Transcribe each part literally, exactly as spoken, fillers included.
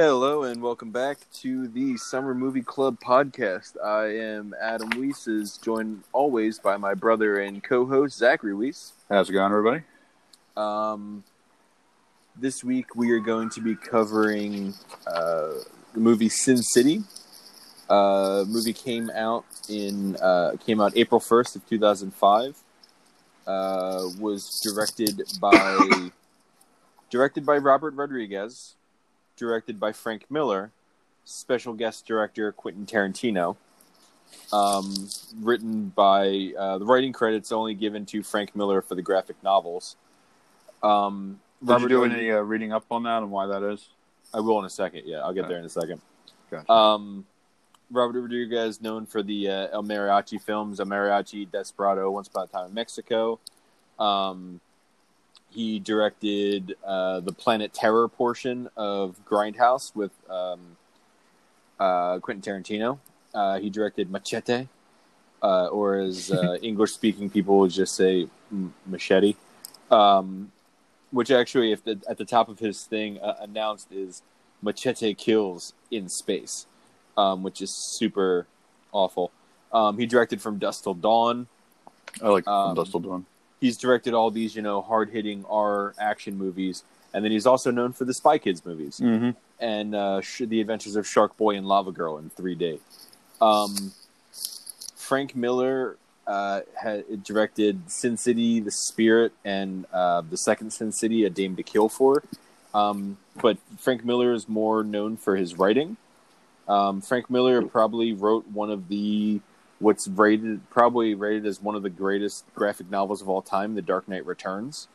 Hello and welcome back to the Summer Movie Club podcast. I am Adam Weiss, joined always by my brother and co-host Zachary Weiss. How's it going, everybody? Um, this week we are going to be covering uh, the movie Sin City. Uh, movie came out in uh, came out April first of two thousand five. Uh, was directed by directed by Robert Rodriguez. Directed by Frank Miller, special guest director Quentin Tarantino. Um, written by uh, the writing credits only given to Frank Miller for the graphic novels. Um, Did Robert you do any uh, reading up on that and why that is? I will in a second. Yeah, I'll get okay. there in a second. Gotcha. Um, Robert Rodriguez, known for the uh, El Mariachi films, El Mariachi, Desperado, Once Upon a Time in Mexico. Um, He directed uh, the Planet Terror portion of Grindhouse with um, uh, Quentin Tarantino. Uh, he directed Machete, uh, or as uh, English-speaking people would just say, m- Machete, um, which actually, if the, at the top of his thing uh, announced is Machete Kills in Space, um, which is super awful. Um, he directed From Dusk Till Dawn. I like um, From Dusk Till Dawn. He's directed all these, you know, hard-hitting R action movies, and then he's also known for the Spy Kids movies mm-hmm. and uh, The Adventures of Shark Boy and Lava Girl in three D. Um, Frank Miller uh, had directed Sin City, The Spirit, and uh, the second Sin City, A Dame to Kill For. Um, but Frank Miller is more known for his writing. Um, Frank Miller probably wrote one of the What's rated probably rated as one of the greatest graphic novels of all time, The Dark Knight Returns.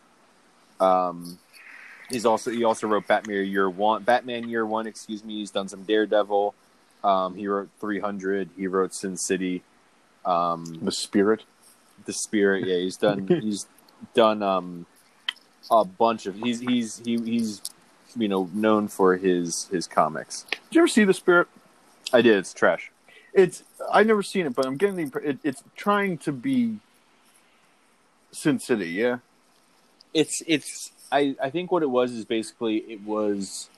Um, he's also he also wrote Batman Year One. Batman Year One, excuse me. He's done some Daredevil. Um, he wrote three hundred. He wrote Sin City. Um, the Spirit. The Spirit. Yeah, he's done. he's done um, a bunch of. He's he's he, he's you know known for his his comics. Did you ever see The Spirit? I did. It's trash. It's I've never seen it, but I'm getting the impression it, it's trying to be Sin City, yeah. It's it's I, I think what it was is basically it was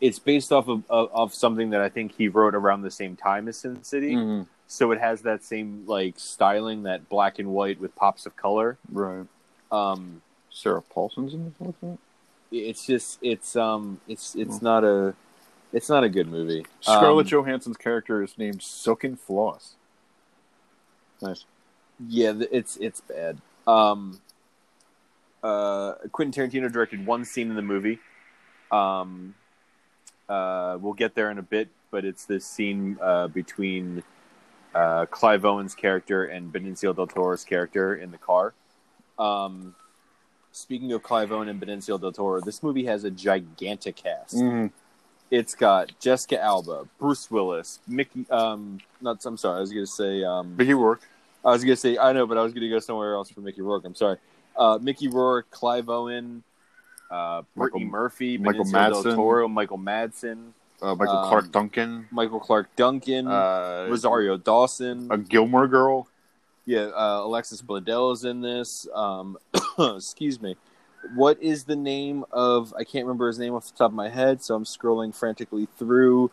it's based off of, of, of something that I think he wrote around the same time as Sin City, mm-hmm. so it has that same like styling, that black and white with pops of color, right? Um, Sarah Paulson's in this one. It's just it's um it's it's mm-hmm. not a. It's not a good movie. Scarlett um, Johansson's character is named Silken Floss. Nice. Yeah, it's it's bad. Um, uh, Quentin Tarantino directed one scene in the movie. Um, uh, we'll get there in a bit, but it's this scene uh, between uh, Clive Owen's character and Benicio del Toro's character in the car. Um, speaking of Clive Owen and Benicio del Toro, this movie has a gigantic cast. Mm-hmm. It's got Jessica Alba, Bruce Willis, Mickey. Um, not. I'm sorry. I was gonna say um, Mickey Rourke. I was gonna say I know, but I was gonna go somewhere else for Mickey Rourke. I'm sorry. Uh, Mickey Rourke, Clive Owen, uh, Brittany Murphy, Michael Madsen, del Toro, Michael Madsen, uh, Michael um, Clark Duncan, Michael Clark Duncan, uh, Rosario Dawson, a Gilmore Girl. Yeah, uh, Alexis Bledel is in this. Um, excuse me. What is the name of... I can't remember his name off the top of my head, so I'm scrolling frantically through.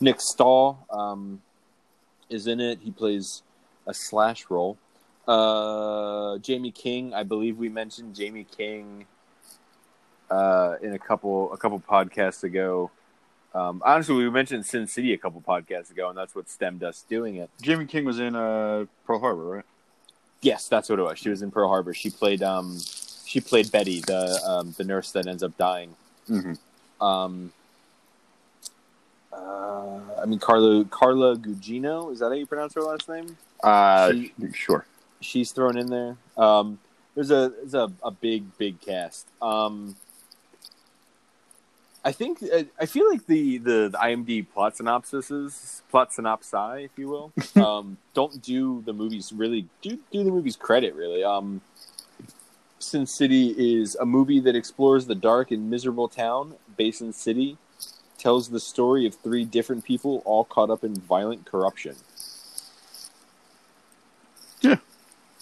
Nick Stahl um, is in it. He plays a slash role. Uh, Jamie King. I believe we mentioned Jamie King uh, in a couple a couple podcasts ago. Um, honestly, we mentioned Sin City a couple podcasts ago, and that's what stemmed us doing it. Jamie King was in uh, Pearl Harbor, right? Yes, that's what it was. She was in Pearl Harbor. She played... Um, She played Betty, the um, the nurse that ends up dying. Mm-hmm. Um, uh, I mean, Carla Carla Gugino, is that how you pronounce her last name? Uh, she, sure. She's thrown in there. Um, there's a there's a, a big big cast. Um, I think I, I feel like the, the, the IMDb plot synopsises, plot synopsi, if you will, um, don't do the movies really do do the movies credit really. Um, Sin City is a movie that explores the dark and miserable town, Basin City, tells the story of three different people all caught up in violent corruption. Yeah.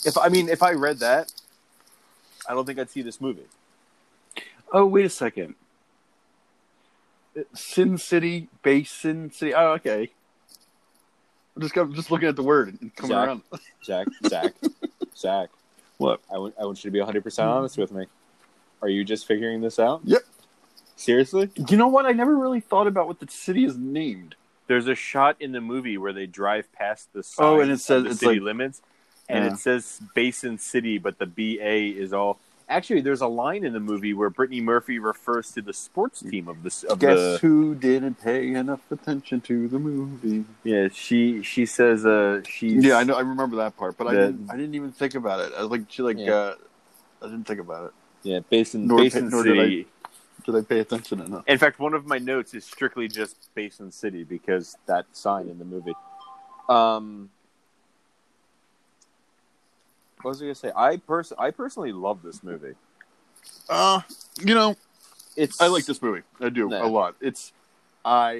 If I mean, if I read that, I don't think I'd see this movie. Oh, wait a second. Sin City, Basin City. Oh, okay. I'm just I'm just looking at the word and coming Zach, around. Zach, Zach, Zach. What? I, w- I want you to be one hundred percent honest with me. Are you just figuring this out? Yep. Seriously? You know what? I never really thought about what the city is named. There's a shot in the movie where they drive past the sign oh, and it says, of the it's city like, limits, and yeah. it says Basin City, but the B A is all... Actually, there's a line in the movie where Brittany Murphy refers to the sports team of the... Of Guess the, who didn't pay enough attention to the movie? Yeah, she she says uh, she's... Yeah, I know. I remember that part, but the, I, didn't, I didn't even think about it. I was like, she like... Yeah. Uh, I didn't think about it. Yeah, Basin, nor Basin pa- City... Did I pay attention enough? In fact, one of my notes is strictly just Basin City because that sign in the movie. Um, what was I going to say? I pers- I personally love this movie. Uh, you know, it's I like this movie. I do nah. a lot. It's I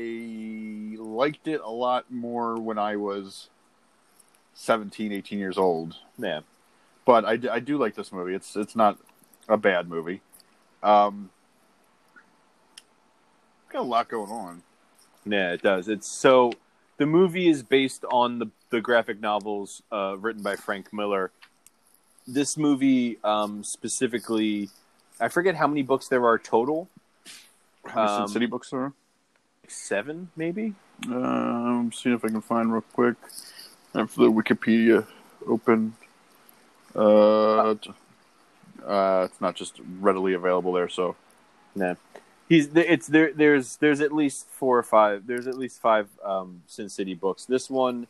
liked it a lot more when I was seventeen, eighteen years old. Yeah, but I, I do like this movie. It's it's not a bad movie. Um. Got a lot going on. Yeah, it does. It's so the movie is based on the the graphic novels uh, written by Frank Miller. This movie um, specifically, I forget how many books there are total. How many um, Sin City books there are? Seven, maybe. Um, see if I can find real quick. I have the Wikipedia open. Uh, uh, uh, it's not just readily available there, so nah. He's it's there. There's there's at least four or five. There's at least five um, Sin City books. This one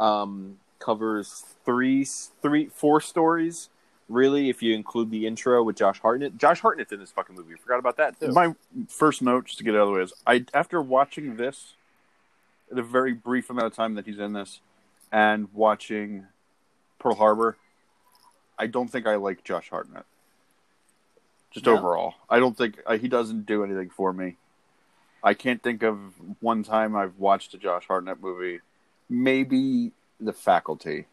um, covers three, three, four stories. Really, if you include the intro with Josh Hartnett. Josh Hartnett's in this fucking movie. I forgot about that too. My first note, just to get it out of the way, is I after watching this, the very brief amount of time that he's in this, and watching Pearl Harbor, I don't think I like Josh Hartnett. Just no. overall, I don't think uh, he doesn't do anything for me. I can't think of one time I've watched a Josh Hartnett movie. Maybe The Faculty.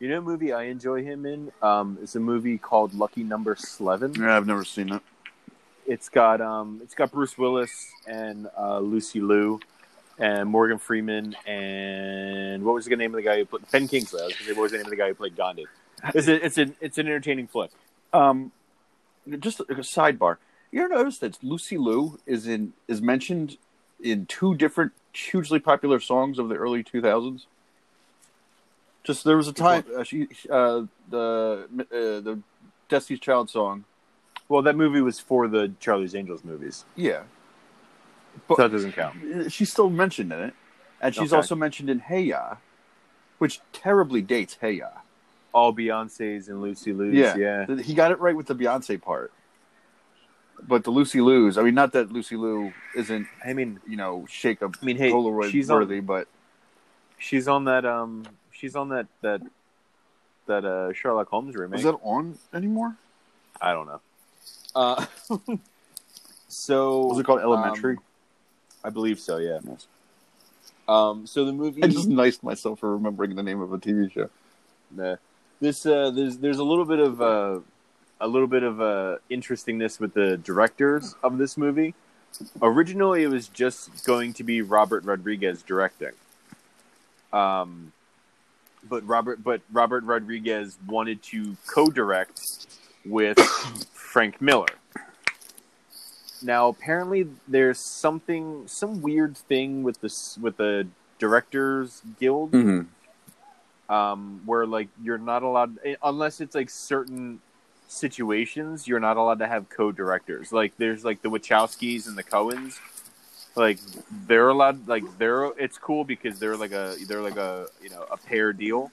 You know, a movie I enjoy him in. Um, it's a movie called Lucky Number Slevin. Yeah, I've never seen it. It's got um, it's got Bruce Willis and uh, Lucy Liu and Morgan Freeman and what was the name of the guy who played Ben Kingsley? I was gonna say, what was the name of the guy who played Gandhi? It's a, it's an it's an entertaining flick. Um. Just a sidebar. You ever notice that Lucy Liu is in is mentioned in two different hugely popular songs of the early two thousands? Just there was a time uh, she uh, the uh, the Destiny's Child song. Well, that movie was for the Charlie's Angels movies. Yeah, but so that doesn't count. She's still mentioned in it, and she's okay. also mentioned in Hey Ya, which terribly dates Hey Ya. All Beyonce's and Lucy Liu's, yeah. yeah. He got it right with the Beyonce part. But the Lucy Liu's, I mean, not that Lucy Liu isn't, I mean, you know, shake a I mean, hey, Polaroid she's worthy, on, but... She's on that, um, she's on that, that, that, uh, Sherlock Holmes remake. Is that on anymore? I don't know. Uh, so... Was it called Elementary? Um, I believe so, yeah. Nice. Um, so the movie... I just niced myself for remembering the name of a T V show. Nah. This uh, there's there's a little bit of uh, a little bit of uh, interestingness with the directors of this movie. Originally, it was just going to be Robert Rodriguez directing, um, but Robert but Robert Rodriguez wanted to co-direct with Frank Miller. Now, apparently, there's something some weird thing with this with the Directors Guild. Mm-hmm. Um, where like you're not allowed, unless it's like certain situations, you're not allowed to have co-directors. Like there's like the Wachowskis and the Coens, like they're allowed. Like they're it's cool because they're like a they're like a you know a pair deal,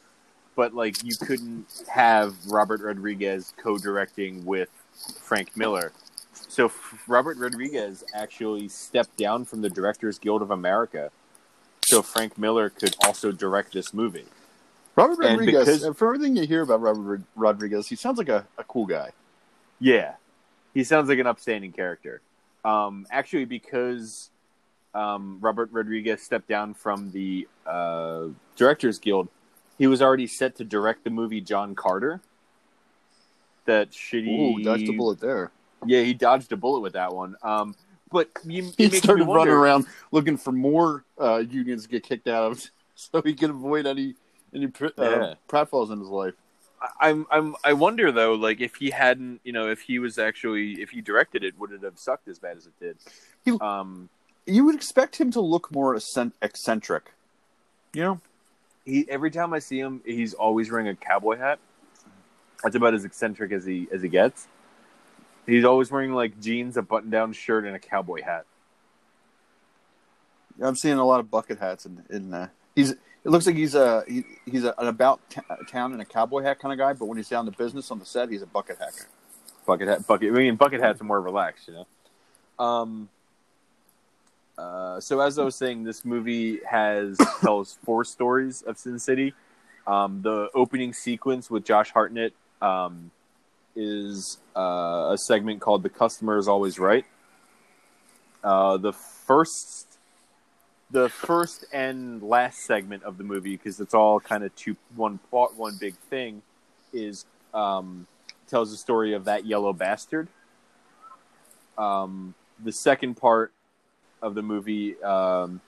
but like you couldn't have Robert Rodriguez co-directing with Frank Miller. So Robert Rodriguez actually stepped down from the Directors Guild of America, so Frank Miller could also direct this movie. Robert Rodriguez, and because, for everything you hear about Robert Rodriguez, he sounds like a, a cool guy. Yeah. He sounds like an upstanding character. Um, actually, because um, Robert Rodriguez stepped down from the uh, Directors Guild, he was already set to direct the movie John Carter. That shitty... Ooh, dodged a bullet there. Yeah, he dodged a bullet with that one. Um, But you, it he makes started me running around looking for more uh, unions to get kicked out of, so he could avoid any any uh, yeah. pratfalls in his life. I'm I'm I wonder though, like if he hadn't, you know, if he was actually if he directed it, would it have sucked as bad as it did? He, um, you would expect him to look more eccentric. You know, he every time I see him, he's always wearing a cowboy hat. That's about as eccentric as he as he gets. He's always wearing like jeans, a button-down shirt, and a cowboy hat. I'm seeing a lot of bucket hats in in uh, he's. It looks like he's a he, he's a, an about t- town and a cowboy hat kind of guy, but when he's down to business on the set, he's a bucket hat. Bucket hat, bucket. I mean, bucket hats are more relaxed, you know. Um. Uh. So as I was saying, this movie has tells four stories of Sin City. Um, the opening sequence with Josh Hartnett um, is uh, a segment called "The Customer Is Always Right." Uh, the first. The first and last segment of the movie, because it's all kind of two, one plot, one big thing, is um, tells the story of That Yellow Bastard. Um, the second part of the movie um,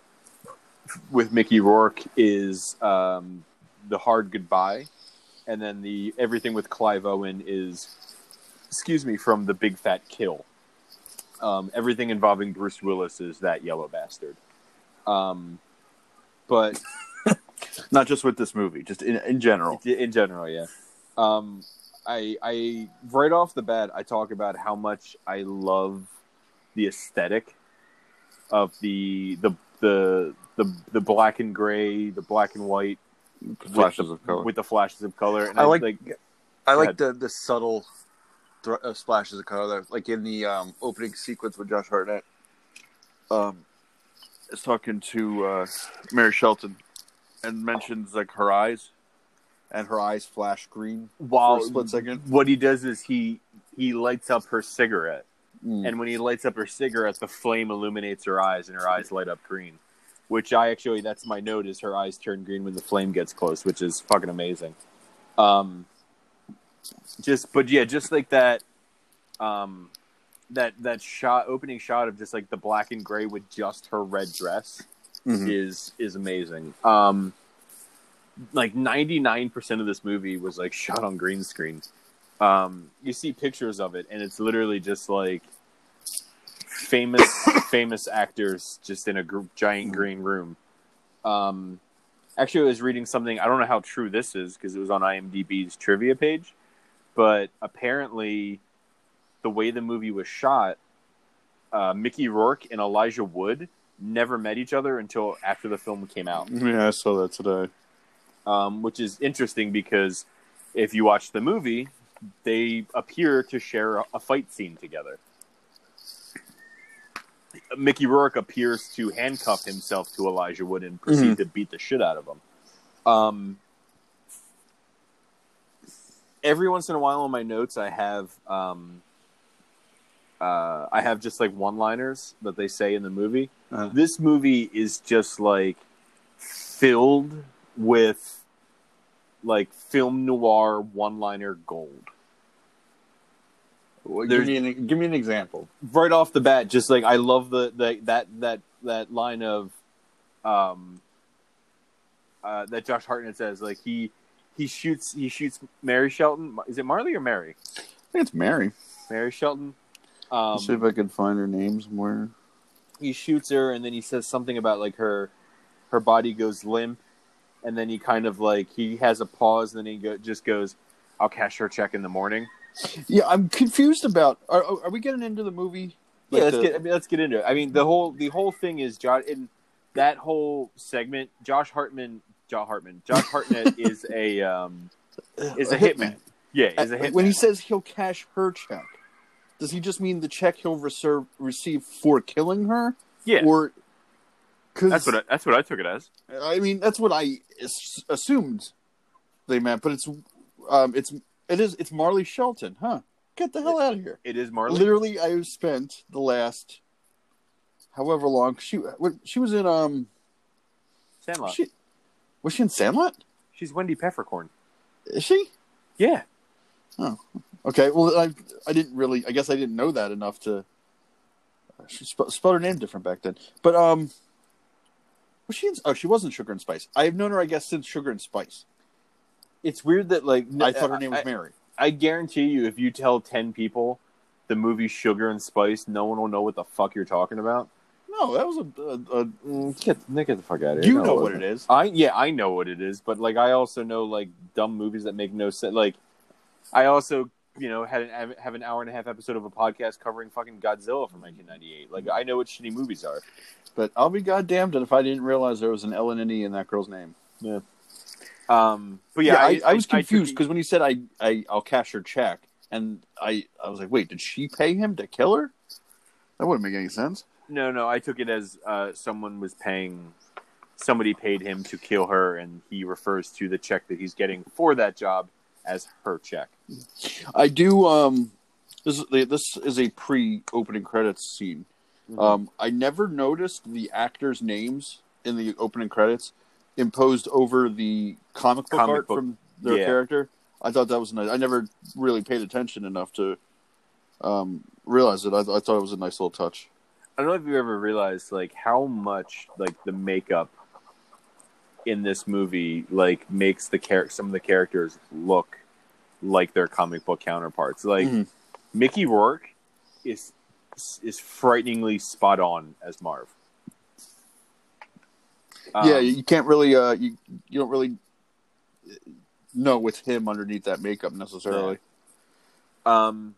with Mickey Rourke is um, The Hard Goodbye, and then the everything with Clive Owen is, excuse me, from The Big Fat Kill. Um, everything involving Bruce Willis is That Yellow Bastard. Um, but not just with this movie, just in, in general, in general. Yeah. Um, I, I, right off the bat, I talk about how much I love the aesthetic of the, the, the, the, the black and gray, the black and white flashes with, of color with the flashes of color. And I, I like, like, I like the, the subtle th- uh, splashes of color, like in the, um, opening sequence with Josh Hartnett. Um, is talking to uh, Mary Shelton and mentions like her eyes, and her eyes flash green wow. for a split second. What he does is he he lights up her cigarette, mm. and when he lights up her cigarette, the flame illuminates her eyes, and her eyes light up green. Which I actually, that's my note, is her eyes turn green when the flame gets close, which is fucking amazing. Um, just but yeah, just like that. Um, That that shot, opening shot of just like the black and gray with just her red dress, mm-hmm. is is amazing. Um, like ninety nine percent of this movie was like shot on green screen. Um, you see pictures of it, and it's literally just like famous famous actors just in a gr- giant green room. Um, actually, I was reading something. I don't know how true this is because it was on IMDb's trivia page, but apparently. The way the movie was shot, uh, Mickey Rourke and Elijah Wood never met each other until after the film came out. Yeah, I saw that today. Um, which is interesting because if you watch the movie, they appear to share a, a fight scene together. Mickey Rourke appears to handcuff himself to Elijah Wood and proceed mm-hmm. to beat the shit out of him. Um, every once in a while on my notes, I have... Um, Uh, I have just like one-liners that they say in the movie. Uh-huh. This movie is just like filled with like film noir one-liner gold. Well, give, me an, give me an example. Right off the bat, just like I love the, the that that that line of um, uh, that Josh Hartnett says. Like he he shoots he shoots Mary Shelton. Is it Marley or Mary? I think it's Mary. Mary Shelton. Um, see if I can find her name somewhere. He shoots her, and then he says something about like her, her body goes limp, and then he kind of like he has a pause, and then he go, just goes, "I'll cash her check in the morning." Yeah, I'm confused about. Are, are we getting into the movie? Like yeah, let's the... get. I mean, let's get into it. I mean, the whole the whole thing is Josh in that whole segment. Josh Hartman, Josh Hartman, Josh Hartnett is a um, is a, a hitman. hitman. Yeah, is a hitman. When he says he'll cash her check. Does he just mean the check he'll reserve, receive for killing her? Yeah. Or, cause, that's, what I, that's what I took it as. I mean, that's what I assumed they meant, but it's um, it's it is it's Marley Shelton, huh? Get the hell it, out of here. It is Marley. Literally, I have spent the last however long. She she was in... um Sandlot. She, was she in Sandlot? She's Wendy Peppercorn. Is she? Yeah. Oh, okay. Well, I I didn't really. I guess I didn't know that enough to She sp- spelled her name different back then. But, um, was she in, oh, she was in Sugar and Spice. I've known her, I guess, since Sugar and Spice. It's weird that, like, no, I thought her name was I, Mary. I guarantee you, if you tell ten people the movie Sugar and Spice, no one will know what the fuck you're talking about. No, that was a... a, a get, get the fuck out of here. You no, know what it is. I Yeah, I know what it is, but, like, I also know, like, dumb movies that make no sense. Like, I also, you know, had an, have an hour and a half episode of a podcast covering fucking Godzilla from nineteen ninety-eight. Like, I know what shitty movies are. But I'll be goddamned if I didn't realize there was an L and an E in that girl's name. Yeah. Um, but yeah, yeah I, I, I was confused because when you said I, I, I'll cash her check, and I, I was like, wait, did she pay him to kill her? That wouldn't make any sense. No, no, I took it as uh, someone was paying, somebody paid him to kill her, and he refers to the check that he's getting for that job as her check. I do. Um, this is, this is a pre-opening credits scene. Mm-hmm. Um, I never noticed the actors' names in the opening credits imposed over the comic book comic art book. From their yeah. character. I thought that was nice. I never really paid attention enough to um, realize it. I, th- I thought it was a nice little touch. I don't know if you ever realized, like, how much, like, the makeup in this movie, like, makes the char- some of the characters look like their comic book counterparts. Like, mm-hmm. Mickey Rourke is is frighteningly spot on as Marv. Um, yeah, you can't really, uh, you you don't really know with him underneath that makeup necessarily. Yeah. Um,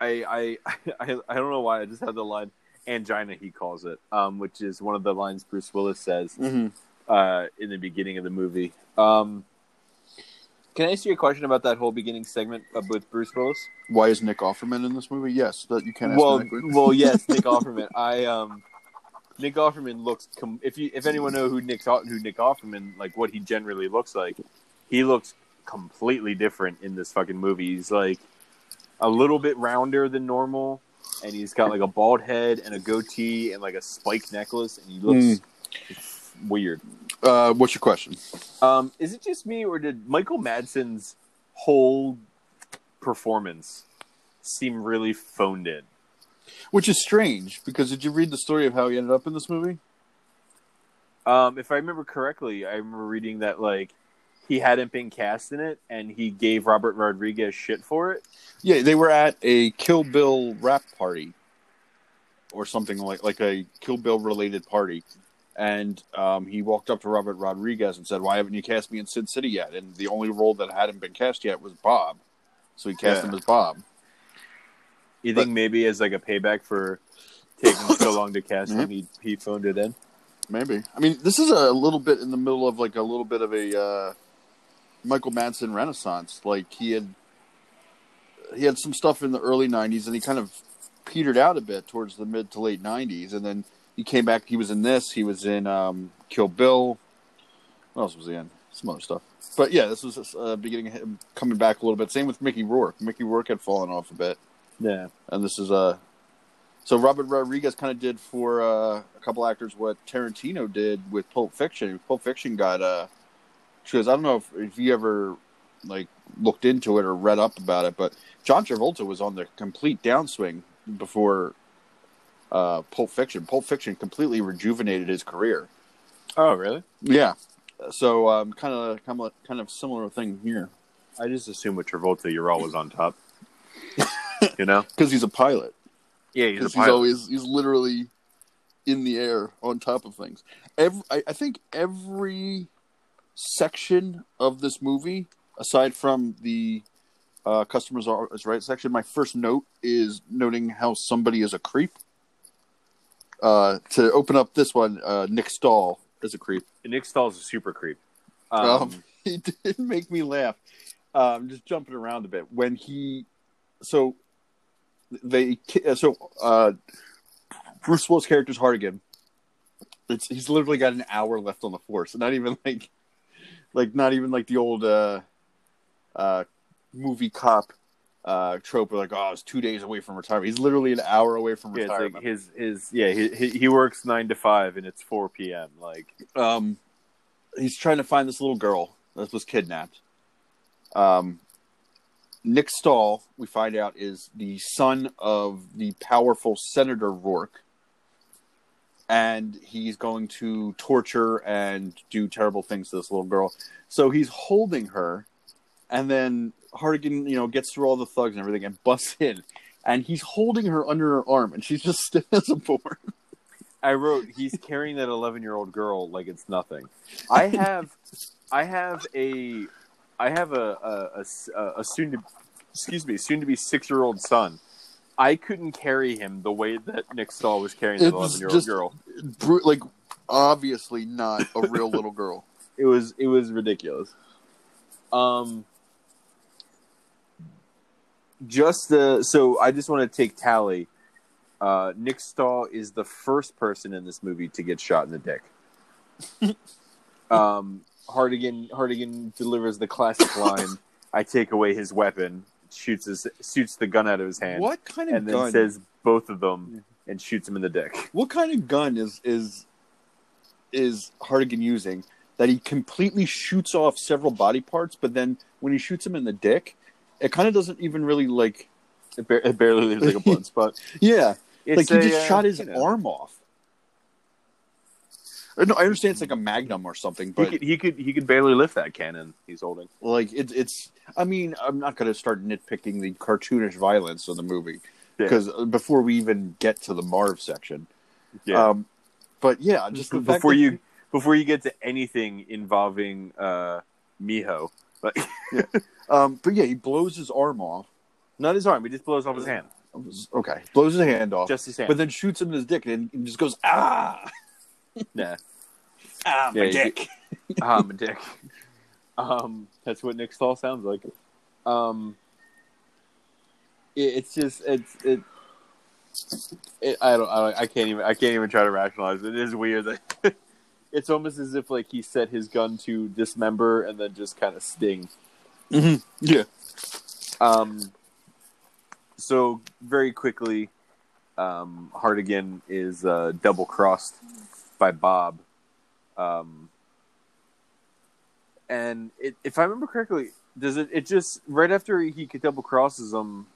I, I I I don't know why I just had the line angina, he calls it, um, which is one of the lines Bruce Willis says mm-hmm. uh, in the beginning of the movie. Um, can I ask you a question about that whole beginning segment with Bruce Willis? Why is Nick Offerman in this movie? Yes, that you can ask well, me that well, yes, Nick Offerman. I um, Nick Offerman looks. Com- if you if anyone know who Nick who Nick Offerman like what he generally looks like, he looks completely different in this fucking movie. He's like a little bit rounder than normal, and he's got like a bald head and a goatee and like a spiked necklace, and he looks mm. weird. Uh, what's your question? Um, is it just me, or did Michael Madsen's whole performance seem really phoned in? Which is strange, because did you read the story of how he ended up in this movie? Um, if I remember correctly, I remember reading that like he hadn't been cast in it, and he gave Robert Rodriguez shit for it. Yeah, they were at a Kill Bill rap party, or something like like a Kill Bill related party. And um, he walked up to Robert Rodriguez and said, "Why haven't you cast me in Sin City yet?" And the only role that hadn't been cast yet was Bob, so he cast yeah. him as Bob. You but, think maybe as like a payback for taking so long to cast mm-hmm. him, he he phoned it in? Maybe. I mean, this is a little bit in the middle of like a little bit of a uh, Michael Madsen renaissance. Like he had he had some stuff in the early nineties, and he kind of petered out a bit towards the mid to late nineties, and then. He came back. He was in this. He was in um, Kill Bill. What else was he in? Some other stuff. But yeah, this was uh, beginning of him coming back a little bit. Same with Mickey Rourke. Mickey Rourke had fallen off a bit. Yeah. And this is a. Uh... So Robert Rodriguez kind of did for uh, a couple actors what Tarantino did with Pulp Fiction. Pulp Fiction got. Uh... She goes, I don't know if, if you ever like looked into it or read up about it, but John Travolta was on the complete downswing before. Uh, Pulp Fiction. Pulp Fiction completely rejuvenated his career. Oh, really? Yeah. So, um, kind of, kind of, kind of similar thing here. I just assume with Travolta, you're always on top. You know, because he's a pilot. Yeah, he's a pilot. He's always, he's literally in the air, on top of things. Every, I, I think every section of this movie, aside from the uh, customers are right section, my first note is noting how somebody is a creep. Uh, to open up this one, uh, Nick Stahl is a creep. Nick Stahl is a super creep. Um, um, he did make me laugh. Um, just jumping around a bit when he, so they, so uh, Bruce Willis' character's Hartigan. It's he's literally got an hour left on the force, not even like, like not even like the old uh, uh, movie cop. Uh, trope like, oh, it's two days away from retirement. He's literally an hour away from yeah, retirement. Like his, his, yeah, he, he works nine to five, and it's four p m. Like, um, he's trying to find this little girl that was kidnapped. Um, Nick Stahl, we find out, is the son of the powerful Senator Rourke. And he's going to torture and do terrible things to this little girl. So he's holding her, and then Hartigan, you know, gets through all the thugs and everything and busts in. And he's holding her under her arm, and she's just stiff as a board. I wrote, he's carrying that eleven-year-old girl like it's nothing. I have, I have a, I have a a, a, a soon to, excuse me, soon to be six-year-old son. I couldn't carry him the way that Nick Stahl was carrying the eleven-year-old girl. Bru- like, obviously not a real little girl. It was, it was ridiculous. Um, just the so I just want to take tally. Uh, Nick Stahl is the first person in this movie to get shot in the dick. um, Hartigan Hartigan delivers the classic line: "I take away his weapon." Shoots his, shoots the gun out of his hand. What kind of and gun? And then says both of them and shoots him in the dick. What kind of gun is is is Hartigan using that he completely shoots off several body parts, but then when he shoots him in the dick, it kind of doesn't even really like it, ba- it barely leaves like a blunt spot. Yeah, it's like a, he just uh, shot his you know. arm off. No, I understand it's like a Magnum or something, but he could he could, he could barely lift that cannon he's holding. Like it, it's, I mean, I'm not going to start nitpicking the cartoonish violence of the movie because yeah. before we even get to the Marv section, yeah. Um, but yeah, just the before fact you that... before you get to anything involving uh, Miho, but yeah. Um, but yeah, he blows his arm off. Not his arm; he just blows off his hand. Okay, blows his hand off, just his hand, but then shoots him in his dick and he just goes ah. Nah. Ah, my yeah, dick. Ah, my dick. Um, that's what Nick Stahl sounds like. Um, it, it's just it's it. it I, don't, I don't. I can't even. I can't even try to rationalize it. It is weird that it's almost as if like he set his gun to dismember and then just kind of sting. Mm-hmm. Yeah. Um. So very quickly, um, Hartigan is uh, double crossed by Bob. Um, and it, if I remember correctly, does it, it just, right after he double crosses him,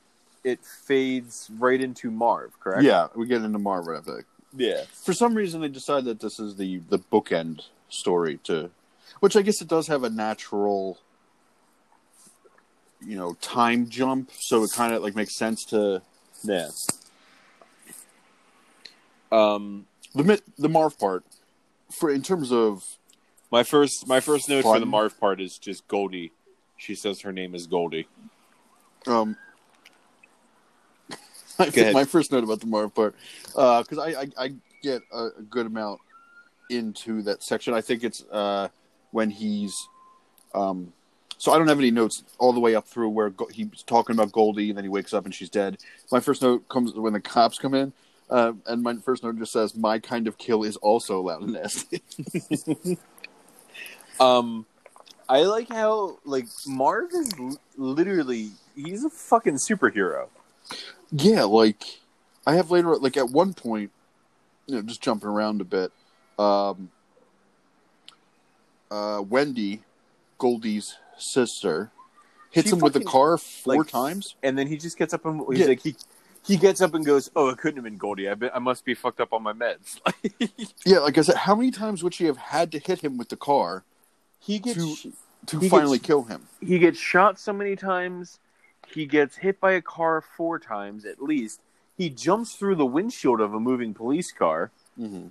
it fades right into Marv, correct? Yeah, we get into Marv right after that. Yeah. For some reason, they decide that this is the, the bookend story to, which I guess it does have a natural, you know, time jump. So it kind of like makes sense to, yeah. Um, The the Marv part, for in terms of my first my first note fun. for the Marv part is just Goldie. She says her name is Goldie. Um, I think my first note about the Marv part, because uh, I, I I get a, a good amount into that section. I think it's uh, when he's um, so I don't have any notes all the way up through where Go- he's talking about Goldie and then he wakes up and she's dead. My first note comes when the cops come in. Uh, and my first note just says, "My kind of kill is also loud and nasty." um, I like how like Marv is l- literally he's a fucking superhero. Yeah, like I have later, like at one point, you know, just jumping around a bit. Um, uh, Wendy, Goldie's sister, hits she him fucking, with the car four like, times, and then he just gets up and he's yeah. like he. He gets up and goes, "Oh, it couldn't have been Goldie. I, be- I must be fucked up on my meds." Yeah, like I said, how many times would she have had to hit him with the car he gets, to, to he finally gets, kill him? He gets shot so many times. He gets hit by a car four times at least. He jumps through the windshield of a moving police car. Mm-hmm.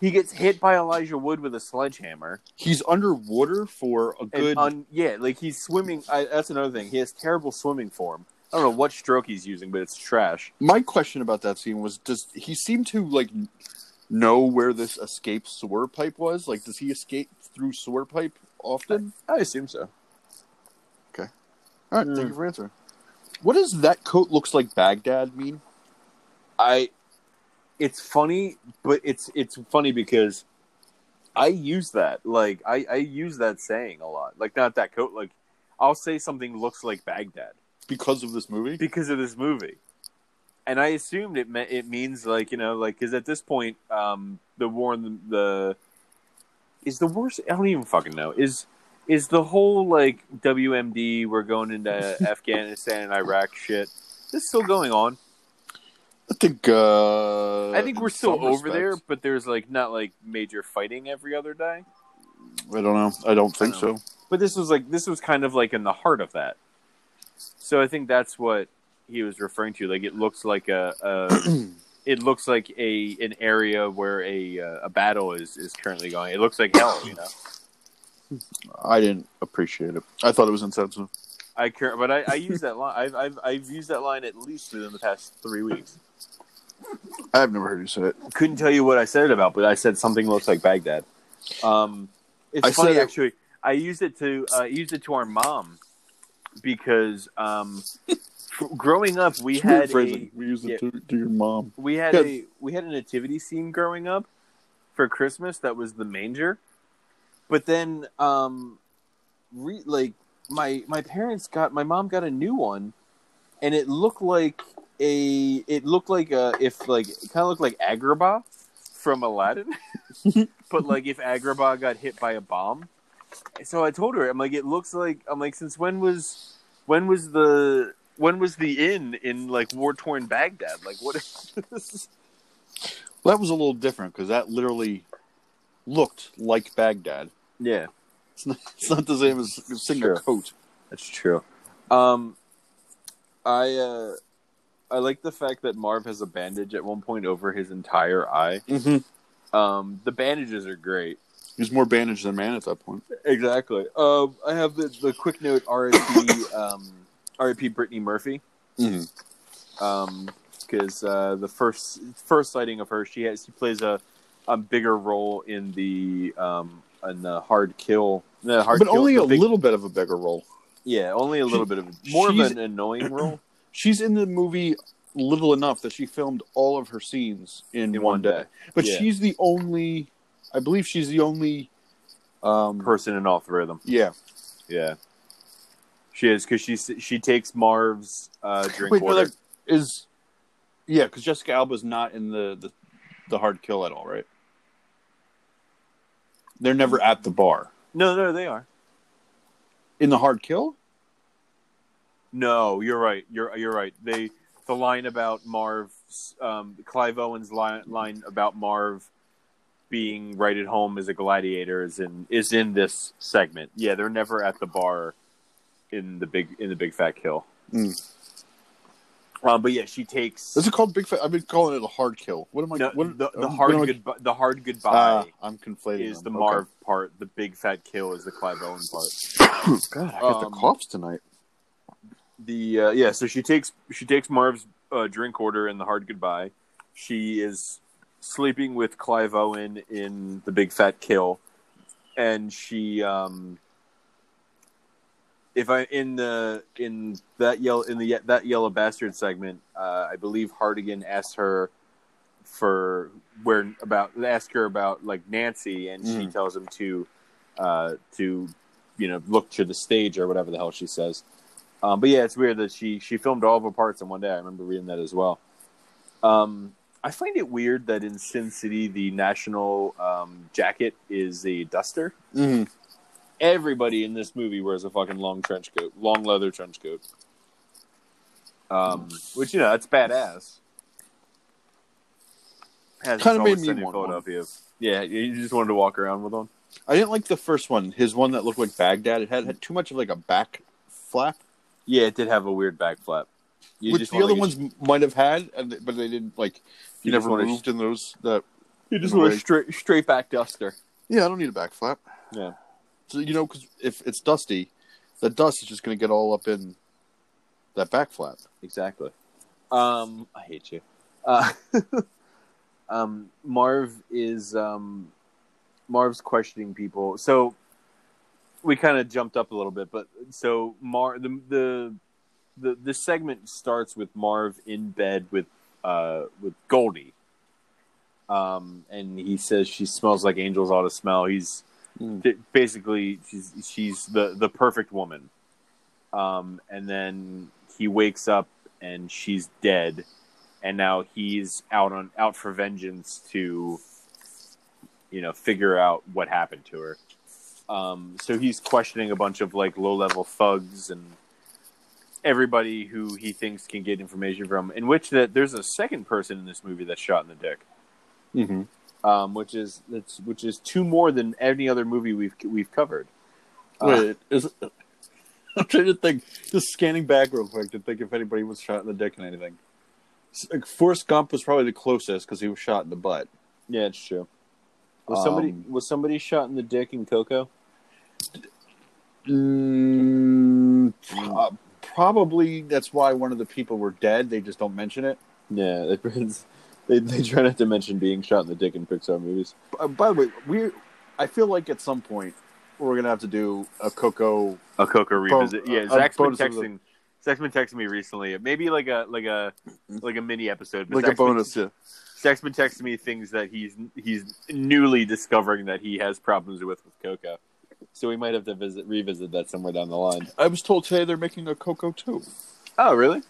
He gets hit by Elijah Wood with a sledgehammer. He's underwater for a good... Un- yeah, like he's swimming. I, that's another thing. He has terrible swimming form. I don't know what stroke he's using, but it's trash. My question about that scene was, does he seem to, like, know where this escape sewer pipe was? Like, does he escape through sewer pipe often? I, I assume so. Okay. All right, mm. Thank you for answering. What does "that coat looks like Baghdad" mean? I... It's funny, but it's it's funny because I use that. Like, I, I use that saying a lot. Like, not "that coat." Like, I'll say something looks like Baghdad. Because of this movie? Because of this movie. And I assumed it me- it means, like, you know, like, because at this point, um, the war in the, the... Is the war... I don't even fucking know. Is is the whole, like, W M D, we're going into Afghanistan and Iraq shit, this is still going on? I think, uh... I think we're still over there, but there's, like, not, like, major fighting every other day. I don't know. I don't think I don't so. But this was, like, this was kind of, like, in the heart of that. So I think that's what he was referring to. Like, it looks like a... a it looks like a an area where a uh, a battle is, is currently going. It looks like hell, you know. I didn't appreciate it. I thought it was insensitive. I cur- but I, I use that line. I've, I've I've used that line at least within the past three weeks. I've never heard you say it. Couldn't tell you what I said it about, but I said something looks like Baghdad. Um, it's I funny actually. It... I used it to uh, used it to our mom because. Um, Growing up, we had a, we used it yeah, to, to your mom. We had yes. a we had a nativity scene growing up for Christmas that was the manger, but then um, re, like my my parents got my mom got a new one, and it looked like a it looked like a if like it kind of looked like Agrabah from Aladdin, but like if Agrabah got hit by a bomb. So I told her, I'm like, it looks like I'm like, since when was when was the When was the inn in, like, war-torn Baghdad? Like, what is this? Well, that was a little different, because that literally looked like Baghdad. Yeah. It's not, it's not the same as a single true. coat. That's true. Um, I uh, I like the fact that Marv has a bandage at one point over his entire eye. Mm-hmm. Um, the bandages are great. He's more bandaged than man at that point. Exactly. Uh, I have the, the quick note R S V... Um, R I P Brittany Murphy, because mm-hmm. um, uh, the first first sighting of her, she has, she plays a, a bigger role in the um, in the Hard Kill, the hard but kill, only a big, little bit of a bigger role. Yeah, only a little she, bit of more of an annoying role. She's in the movie little enough that she filmed all of her scenes in, in one, one day. day. But yeah. she's the only, I believe she's the only um, person in all three of them. Yeah, yeah. She is, because she she takes Marv's uh, drink Wait, water. No, that is, yeah, because Jessica Alba's not in the, the, the Hard Kill at all, right? They're never at the bar. No, no, they are. In the Hard Kill? No, you're right. You're you're right. They the line about Marv's um, Clive Owen's line, line about Marv being right at home as a gladiator is in is in this segment. Yeah, they're never at the bar. In the big, in the Big Fat Kill. Mm. Um, but yeah, she takes. Is it called Big Fat? I've been calling it a Hard Kill. What am I? No, what, the, the um, hard goodbye. The Hard Goodbye. Uh, I'm conflating. Is them. the Marv okay. part? The Big Fat Kill is the Clive Owen part. Oh, God, I got um, the coughs tonight. The uh, yeah, so she takes she takes Marv's uh, drink order in the Hard Goodbye. She is sleeping with Clive Owen in the Big Fat Kill, and she. Um, If I in the in that yellow in the that Yellow Bastard segment, uh, I believe Hartigan asked her for where about asked her about like Nancy, and mm. she tells him to uh, to you know look to the stage or whatever the hell she says. Um, but yeah, it's weird that she she filmed all of her parts in one day. I remember reading that as well. Um, I find it weird that in Sin City the national um, jacket is a duster. Mm. Everybody in this movie wears a fucking long trench coat, long leather trench coat. Um, which, you know, that's badass. Kind of made me want Philadelphia. One. Yeah, you just wanted to walk around with one. I didn't like the first one, his one that looked like Baghdad. It had, had too much of like a back flap. Yeah, it did have a weird back flap. You which just the other like ones just... might have had, but they didn't like. You, you never moved sh- in those. That you just want a straight straight back duster. Yeah, I don't need a back flap. Yeah. So, you know, because if it's dusty, the dust is just going to get all up in that back flap. Exactly. Um, I hate you. Uh, um, Marv is um, Marv's questioning people. So we kind of jumped up a little bit, but so Marv the the the this segment starts with Marv in bed with uh, with Goldie, um, and he says she smells like angels ought to smell. He's Basically, she's she's the, the perfect woman, um, and then he wakes up and she's dead, and now he's out on out for vengeance to, you know, figure out what happened to her. Um, so he's questioning a bunch of like low-level thugs and everybody who he thinks can get information from. In which that there's a second person in this movie that's shot in the dick, mm-hmm. um, which is that's which is two more than any other movie we've we've covered. Wait, uh, is it, I'm trying to think. Just scanning back real quick to think if anybody was shot in the dick and anything. Like Forrest Gump was probably the closest because he was shot in the butt. Yeah, it's true. Was um, somebody was somebody shot in the dick in Coco? Mm, pro- probably. That's why one of the people were dead. They just don't mention it. Yeah, they they, they try not to mention being shot in the dick in Pixar movies. By, by the way, we I feel like at some point we're gonna have to do a Coco a Coco revisit. Bo- yeah, uh, Zach's been texting. Zach's been texting me recently. Maybe like a like a like a mini episode, but like Zach's a bonus. Been, yeah. Zach's been texting me things that he's he's newly discovering that he has problems with with Coco, so we might have to visit revisit that somewhere down the line. I was told today they're making a Coco two. Oh, really?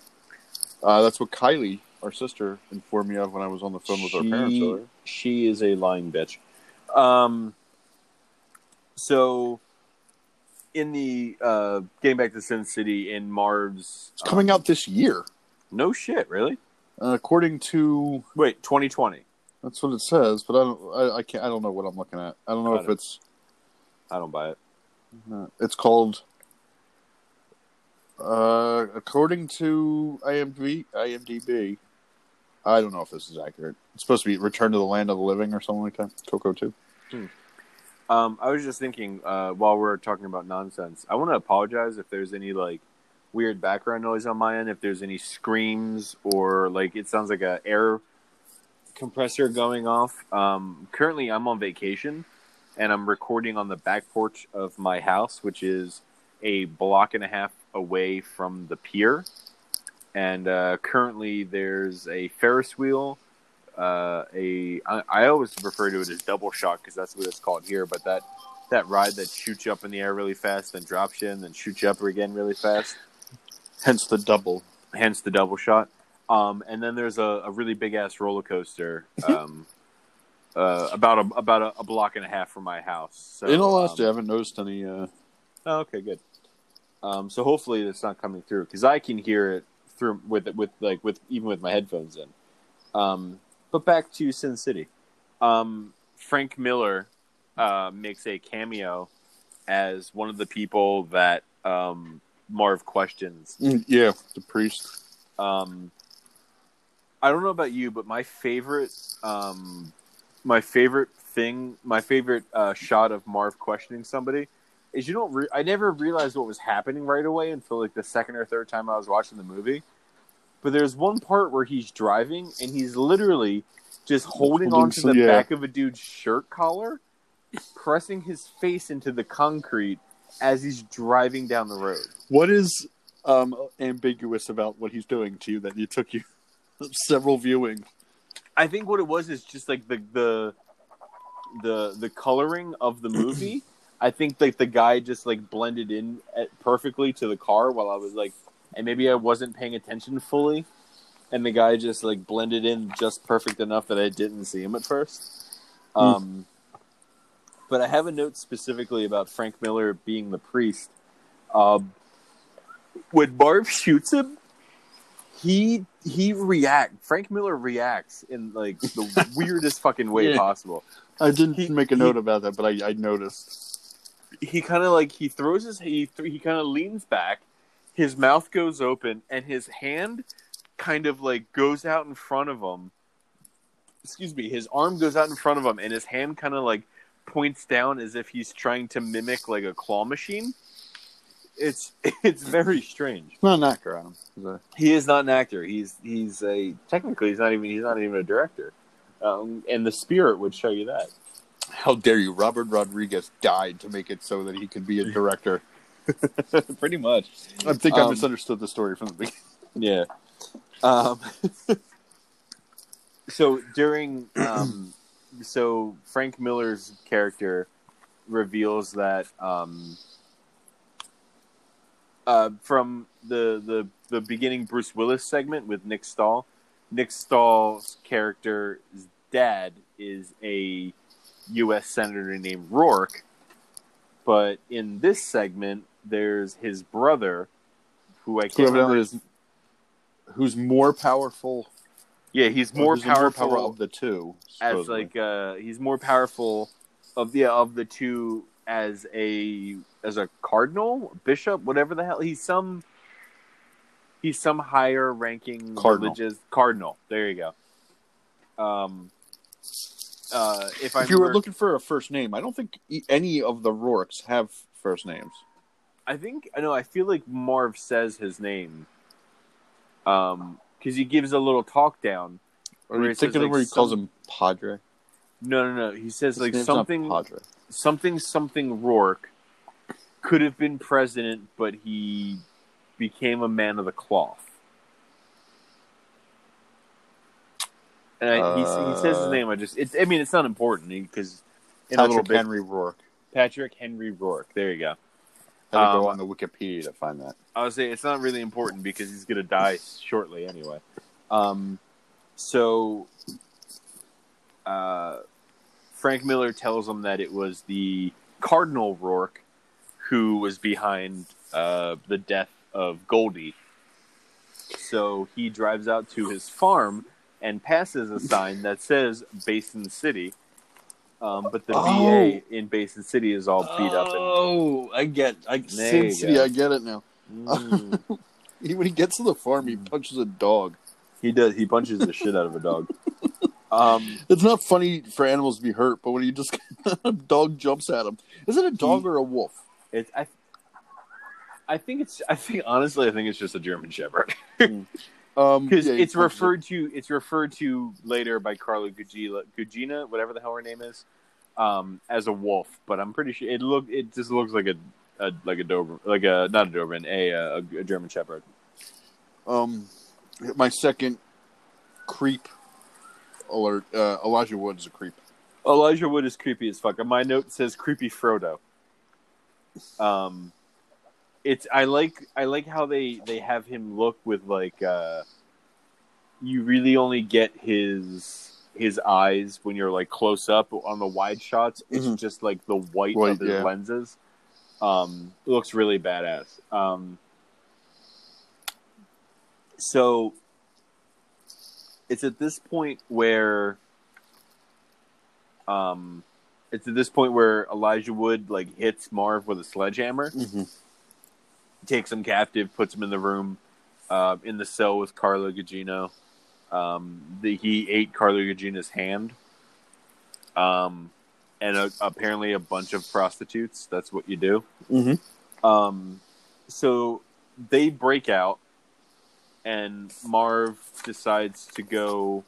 Uh, that's what Kylie, our sister, informed me of when I was on the phone with she, our parents earlier. She is a lying bitch. Um. So. In the uh, getting back to Sin City in Marv's, it's coming um, out this year. No shit, really. Uh, according to wait, twenty twenty. That's what it says, but I don't. I, I can't. I don't know what I'm looking at. I don't know I if don't, it's. I don't buy it. Uh, it's called. Uh, according to I M D B, I don't know if this is accurate. It's supposed to be Return to the Land of the Living or something like that. Coco two. Hmm. Um, I was just thinking, uh, while we're talking about nonsense, I want to apologize if there's any, like, weird background noise on my end, if there's any screams or, like, it sounds like a air compressor going off. Um, currently, I'm on vacation, and I'm recording on the back porch of my house, which is a block and a half away from the pier. And uh, currently, there's a Ferris wheel. Uh, a I, I always refer to it as double shot because that's what it's called here. But that, that ride that shoots you up in the air really fast, then drops you, and then shoots you up again really fast. Hence the double. Hence the double shot. Um, and then there's a, a really big ass roller coaster. Um, uh, about a about a, a block and a half from my house. So, in all honesty, um, I haven't noticed any. Uh... Oh, okay, good. Um, so hopefully it's not coming through because I can hear it through with with like with even with my headphones in. Um. But back to Sin City. Um, Frank Miller uh, makes a cameo as one of the people that um, Marv questions. Yeah, the priest. Um, I don't know about you, but my favorite, um, my favorite thing, my favorite uh, shot of Marv questioning somebody is you don't. Re- I never realized what was happening right away until like the second or third time I was watching the movie. But there's one part where he's driving, and he's literally just holding onto the yeah. back of a dude's shirt collar, pressing his face into the concrete as he's driving down the road. What is um, ambiguous about what he's doing to you that it took you several viewings? I think what it was is just like the the the, the coloring of the movie. I think like the guy just like blended in perfectly to the car while I was like. And maybe I wasn't paying attention fully, and the guy just like blended in just perfect enough that I didn't see him at first. Um, mm. But I have a note specifically about Frank Miller being the priest. Um, when Marv shoots him, he he reacts. Frank Miller reacts in like the weirdest fucking way yeah. possible. I didn't he, make a he, note about that, but I, I noticed. He kind of like he throws his he he kind of leans back. His mouth goes open, and his hand kind of, like, goes out in front of him. Excuse me. His arm goes out in front of him, and his hand kind of, like, points down as if he's trying to mimic, like, a claw machine. It's it's very strange. He's not an actor, Adam. A... He is not an actor. He's he's a... Technically, he's not even he's not even a director. Um, and The Spirit would show you that. How dare you. Robert Rodriguez died to make it so that he could be a director. Pretty much. I think I um, misunderstood the story from the beginning. Yeah. Um, so during, um, so Frank Miller's character reveals that um, uh, from the, the the beginning Bruce Willis segment with Nick Stahl, Nick Stahl's character's dad is a U S senator named Rourke. But in this segment, there's his brother, who I can't Clive remember his, who's more powerful. Yeah, he's more well, powerful more power of the two. Supposedly. As like uh, he's more powerful of the of the two as a as a cardinal, bishop, whatever the hell. He's some he's some higher ranking cardinal. religious cardinal. There you go. Um. Uh, if, I if you remember, were looking for a first name, I don't think any of the Rourkes have first names. I think I know. I feel like Marv says his name, um, because he gives a little talk down. Are you thinking of where he calls him Padre? No, no, no. He says his like something, something, something. Rourke could have been president, but he became a man of the cloth. And I, uh, he, he says his name. I just, it's, I mean, it's not important because Patrick Henry Rourke. Patrick Henry Rourke. There you go. I would go um, on the Wikipedia to find that. I would say it's not really important because he's going to die shortly anyway. Um, so, uh, Frank Miller tells him that it was the Cardinal Rourke who was behind uh, the death of Goldie. So he drives out to his farm and passes a sign that says Basin City, um, but the oh. V A in Basin City is all beat up. And, oh, I get I, Sin City, go. I get it now. Mm. he, when he gets to the farm, he punches a dog. He does. He punches the shit out of a dog. Um, it's not funny for animals to be hurt, but when he just a dog jumps at him, is it a dog he, or a wolf? It's I. I think it's. I think honestly, I think it's just a German Shepherd. Mm. Because um, yeah, it's referred to, it's referred to later by Carla Gugino, whatever the hell her name is, um, as a wolf. But I'm pretty sure it look it just looks like a, a like a Doberman, like a not a Doberman, a, a a German Shepherd. Um, my second creep alert. Uh, Elijah Wood is a creep. Elijah Wood is creepy as fuck. My note says creepy Frodo. Um. It's I like I like how they, they have him look with like uh, you really only get his his eyes when you're like close up on the wide shots. It's mm-hmm. just like the white, white of his yeah. lenses. Um, it looks really badass. Um, so it's at this point where um, it's at this point where Elijah Wood like hits Marv with a sledgehammer. Mm-hmm. Takes him captive, puts him in the room, uh, in the cell with Carla Gugino. Um, the, he ate Carla Gugino's hand, um, and a, apparently a bunch of prostitutes. That's what you do. Mm-hmm. Um, so they break out, and Marv decides to go.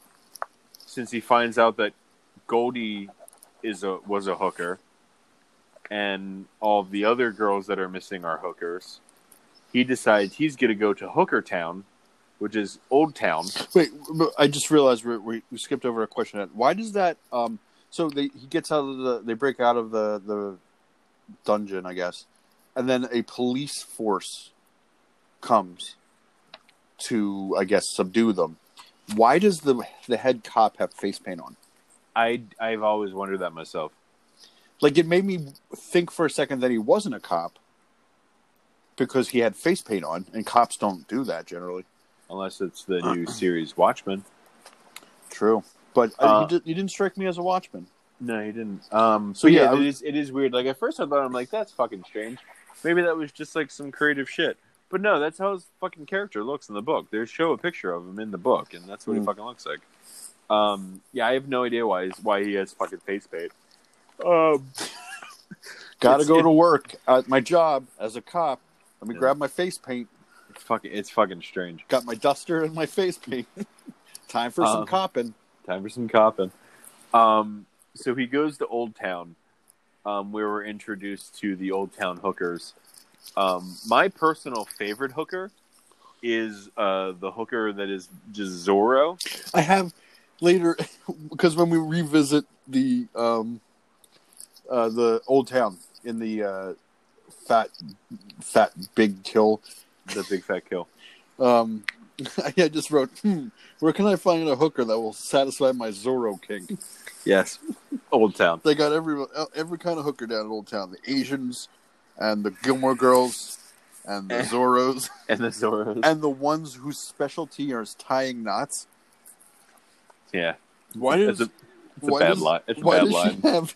Since he finds out that Goldie is a was a hooker, and all of the other girls that are missing are hookers. He decides he's going to go to Hooker Town, which is Old Town. Wait, I just realized we, we, we skipped over a question. Why does that? Um, so they he gets out of the they break out of the, the dungeon, I guess, and then a police force comes to, I guess, subdue them. Why does the the head cop have face paint on? I I've always wondered that myself. Like it made me think for a second that he wasn't a cop. Because he had face paint on, and cops don't do that generally, unless it's the new series Watchmen. True, but uh, you, did, you didn't strike me as a Watchman. No, you didn't. Um, so yeah, yeah it, is, it is weird. Like at first, I thought I'm like, that's fucking strange. Maybe that was just like some creative shit. But no, that's how his fucking character looks in the book. They show a picture of him in the book, and that's what mm. he fucking looks like. Um, yeah, I have no idea why he's, why he has fucking face paint. Um, gotta go to work at my job as a cop. Let me yeah. grab my face paint. It's fucking, it's fucking strange. Got my duster and my face paint. Time for um, some copping. Time for some copping. Um, so he goes to Old Town, um, where we're introduced to the Old Town hookers. Um, my personal favorite hooker is uh, the hooker that is just Zorro. I have later, because when we revisit the um, uh, the Old Town in the... Uh, Fat, fat, big kill. The big fat kill. Um, I just wrote, hmm, where can I find a hooker that will satisfy my Zorro kink? Yes. Old Town. They got every every kind of hooker down in Old Town. The Asians and the Gilmore Girls and the Zorros. And the Zorros. And the ones whose specialty is tying knots. Yeah. Why does... It's a, it's a why bad does, line. It's a why bad does line. She have,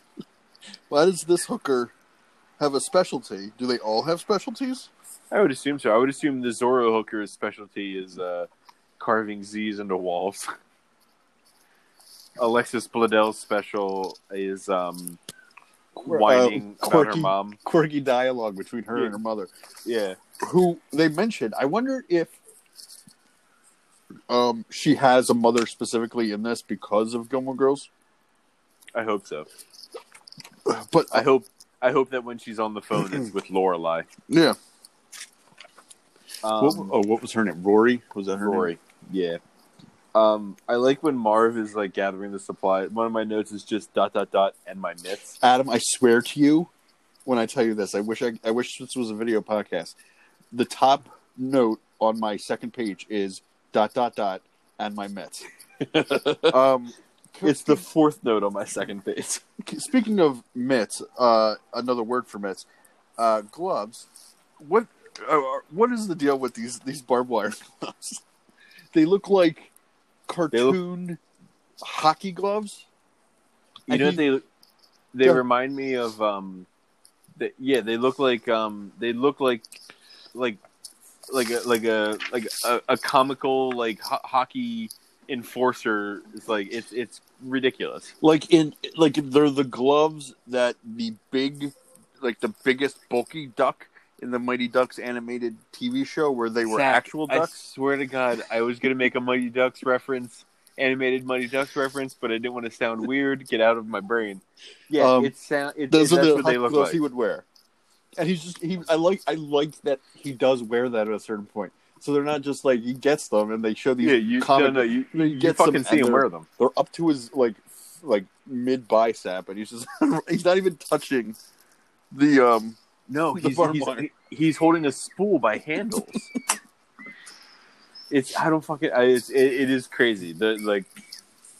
why does this hooker have a specialty? Do they all have specialties? I would assume so. I would assume the Zorro hooker's specialty is uh, carving Z's into walls. Alexis Bledel's special is um, whining uh, quirky, about her mom. Quirky dialogue between her yeah. and her mother. Yeah. Who they mentioned. I wonder if um, she has a mother specifically in this because of Gilmore Girls. I hope so. But I hope I hope that when she's on the phone, it's with Lorelai. Yeah. Um, what, oh, what was her name? Rory? Was that her Rory. Name? Yeah. Um, I like when Marv is like gathering the supply. One of my notes is just dot dot dot and my myths. Adam, I swear to you, when I tell you this, I wish I, I wish this was a video podcast. The top note on my second page is dot dot dot and my myths. um, it's the fourth note on my second page. Speaking of myths, uh, another word for myths, uh, gloves. What? Uh, what is the deal with these, these barbed wire gloves? They look like cartoon look... hockey gloves. You I know he... they they yeah. remind me of um, the, yeah they look like um they look like like like a like a like a, a comical like ho- hockey enforcer. It's like it's it's ridiculous. Like in like they're the gloves that the big like the biggest bulky duck. In the Mighty Ducks animated T V show where they were Zach, actual ducks. I swear to God, I was going to make a Mighty Ducks reference, animated Mighty Ducks reference, but I didn't want to sound weird. Get out of my brain. Yeah, um, it sound, it, those it, are that's the what they look gloves like. He would wear. And he's just he. I like I like that he does wear that at a certain point. So they're not just like he gets them and they show these. Yeah, you comic, no no you, you, you fucking them, see him wear them. They're up to his like like mid bicep, and he's just he's not even touching the um. No, he's, he's, he's holding a spool by handles. it's I don't fucking I, it's, it, it is crazy. The like,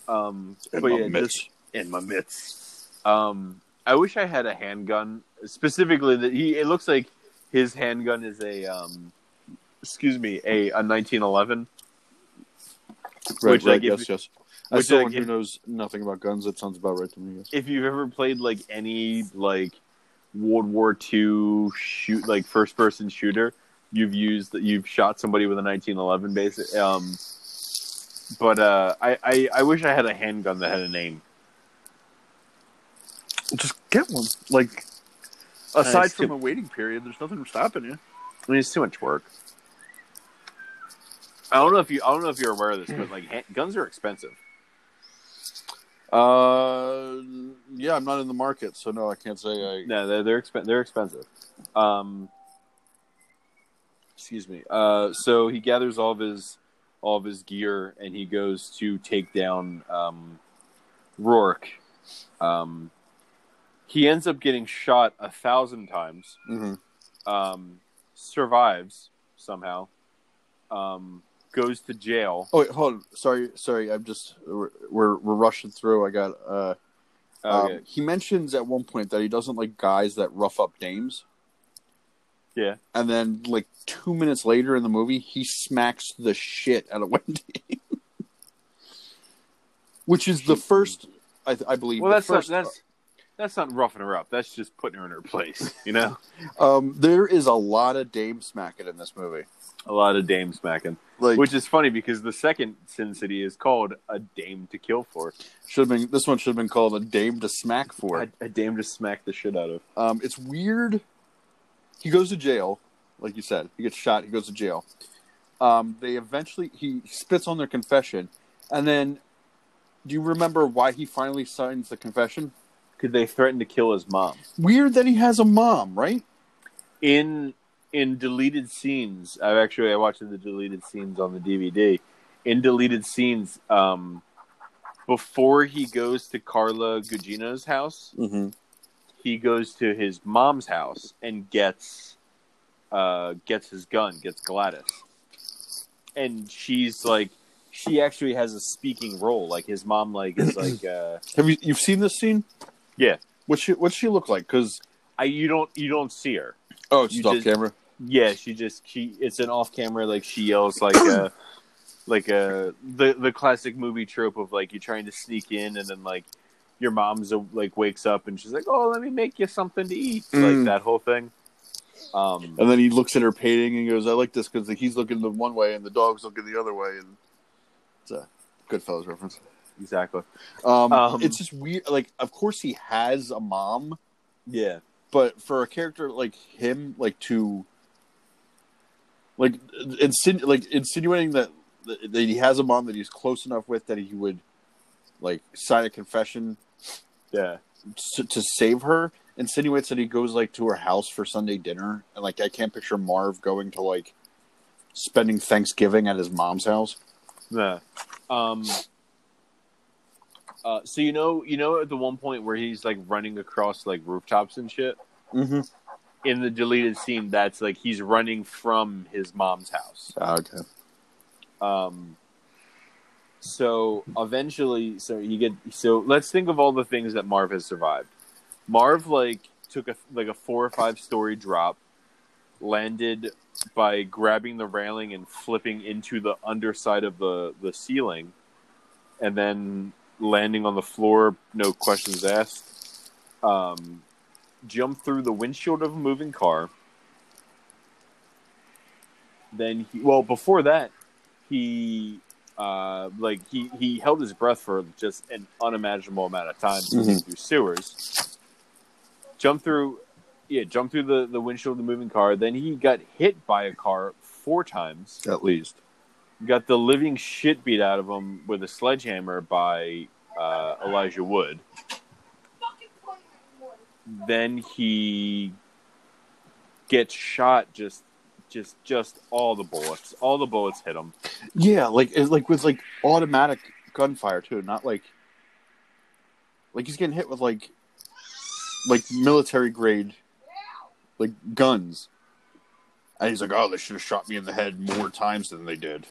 um, in but my yeah, midst. in my midst. Um, I wish I had a handgun specifically. That he it looks like his handgun is a um, excuse me, a a nineteen eleven. Right, which, right. Like, yes, if, yes. As someone like, who if, knows nothing about guns, that sounds about right to me. Yes. If you've ever played like any like. World War Two shoot like first person shooter. You've used that. You've shot somebody with a nineteen eleven basic. Um, but uh, I, I I wish I had a handgun that had a name. Just get one. Like aside from too, a waiting period, there's nothing stopping you. I mean, it's too much work. I don't know if you I don't know if you're aware of this, but like hand, guns are expensive. Uh, yeah, I'm not in the market, so no, I can't say I... No, they're, they're, exp- they're expensive. Um, excuse me. Uh, so he gathers all of his, all of his gear, and he goes to take down, um, Rourke. Um, he ends up getting shot a thousand times. Mm-hmm. Um, survives somehow. Um... Goes to jail. Oh wait, hold on. Sorry, sorry. I'm just we're we're rushing through. I got. Uh, okay. um, he mentions at one point that he doesn't like guys that rough up dames. Yeah. And then, like two minutes later in the movie, he smacks the shit out of Wendy, which is the first, I, I believe. Well, that's first, not, that's that's not roughing her up. That's just putting her in her place. You know. um, there is a lot of dame smacking in this movie. A lot of dame smacking. Like, which is funny because the second Sin City is called A Dame to Kill For. Should have been this one should have been called A Dame to Smack For. A, a dame to smack the shit out of. Um, it's weird. He goes to jail, like you said. He gets shot. He goes to jail. Um, they eventually he spits on their confession, and then do you remember why he finally signs the confession? Because they threatened to kill his mom. Weird that he has a mom, right? In. In deleted scenes, I actually I watched the deleted scenes on the D V D. In deleted scenes, um, before he goes to Carla Gugino's house, mm-hmm. he goes to his mom's house and gets uh, gets his gun, gets Gladys. and she's like, she actually has a speaking role. Like his mom, like is like. Uh, Have you you've seen this scene? Yeah. What's she What's she look like? Because I you don't you don't see her. Oh, it's off camera. Yeah, she just she. It's an off camera. Like she yells like. uh Like uh, the the classic movie trope of like you're trying to sneak in, and then like your mom's a, like wakes up and she's like, "Oh, let me make you something to eat," mm. like that whole thing. Um, and then he looks at her painting and goes, "I like this because he's looking the one way and the dog's looking the other way." And it's a Goodfellas reference, exactly. Um, um, it's just weird. Like, of course he has a mom, yeah, but for a character like him, like to like insinu- like insinuating that. That he has a mom that he's close enough with that he would, like, sign a confession, yeah, to, to save her. Insinuates that he goes like to her house for Sunday dinner, and like I can't picture Marv going to like spending Thanksgiving at his mom's house. Yeah. Um. Uh. So you know, you know, at the one point where he's like running across like rooftops and shit. Mm-hmm. In the deleted scene, that's like he's running from his mom's house. Oh, okay. Um, so eventually, so you get, so let's think of all the things that Marv has survived. Marv, like, took a, like a four or five story drop, landed by grabbing the railing and flipping into the underside of the, the ceiling, and then landing on the floor, no questions asked, um, jumped through the windshield of a moving car. Then, he, well, before that, He, uh, like he, he held his breath for just an unimaginable amount of time mm-hmm. through sewers. Jumped through, yeah, jumped through the, the windshield of the moving car. Then he got hit by a car four times at least. Got the living shit beat out of him with a sledgehammer by uh, Elijah Wood. Then he gets shot just. Just, just all the bullets, all the bullets hit him. Yeah, like, like with like automatic gunfire too. Not like, like he's getting hit with like, like military grade, like guns. And he's like, "Oh, they should have shot me in the head more times than they did."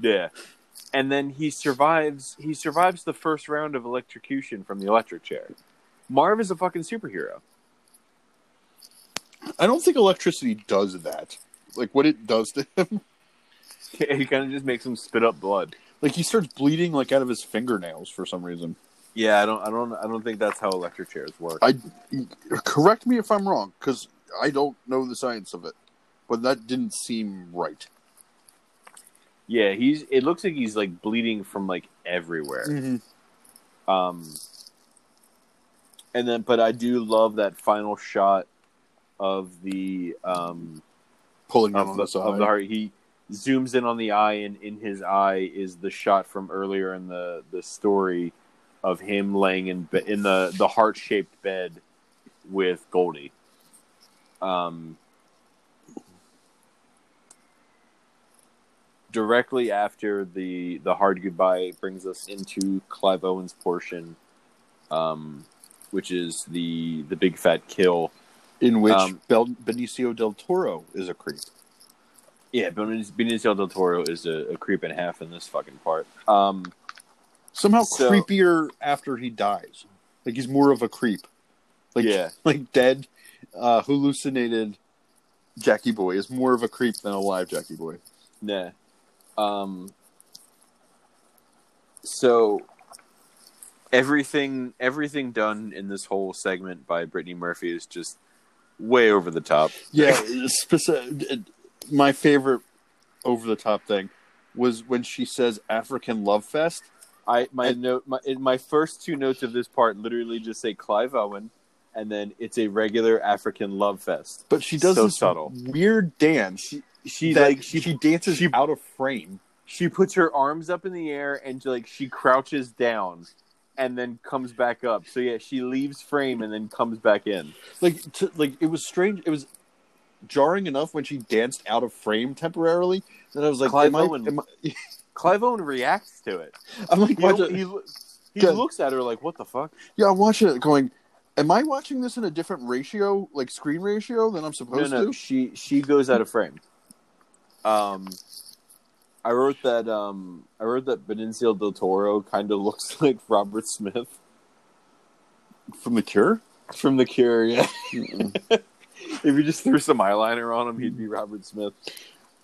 Yeah, and then he survives. He survives the first round of electrocution from the electric chair. Marv is a fucking superhero. I don't think electricity does that. Like, what it does to him. Yeah, he kind of just makes him spit up blood. Like, he starts bleeding, like, out of his fingernails for some reason. Yeah, I don't I don't, I don't think that's how electric chairs work. I, correct me if I'm wrong, because I don't know the science of it. But that didn't seem right. Yeah, he's. It looks like he's, like, bleeding from, like, everywhere. Mm-hmm. Um, and then, but I do love that final shot of the, um... Pulling of, on the, the of the heart, he zooms in on the eye, and in his eye is the shot from earlier in the, the story of him laying in be- in the, the heart shaped bed with Goldie. Um, directly after the the Hard Goodbye brings us into Clive Owen's portion, um, which is the the Big Fat Kill. In which um, Benicio del Toro is a creep. Yeah, Benicio del Toro is a, a creep and a half in this fucking part. Um, Somehow so, creepier after he dies. Like, he's more of a creep. Like, yeah. Like, dead, uh, hallucinated Jackie Boy is more of a creep than a live Jackie Boy. Nah. Um, so... Everything, everything done in this whole segment by Brittany Murphy is just... way over the top. Yeah, specific, my favorite over the top thing was when she says "African Love Fest." I my and, note my my first two notes of this part literally just say Clive Owen, and then it's a regular African Love Fest. But she does so this subtle. Weird dance. She, she like she, she dances she, out of frame. She puts her arms up in the air and like she crouches down. And then comes back up. So yeah, she leaves frame and then comes back in. Like, to, like it was strange. It was jarring enough when she danced out of frame temporarily that I was like, Clive Owen. Am I, am I... Clive Owen reacts to it. I'm like, he, watching, he, he yeah. looks at her like, "What the fuck?" Yeah, I'm watching it, going, "Am I watching this in a different ratio, like screen ratio, than I'm supposed no, no, to?" She she goes out of frame. Um, I wrote that. Um, I wrote that Benicio del Toro kind of looks like Robert Smith from The Cure. From The Cure, yeah. If you just threw some eyeliner on him, he'd be Robert Smith.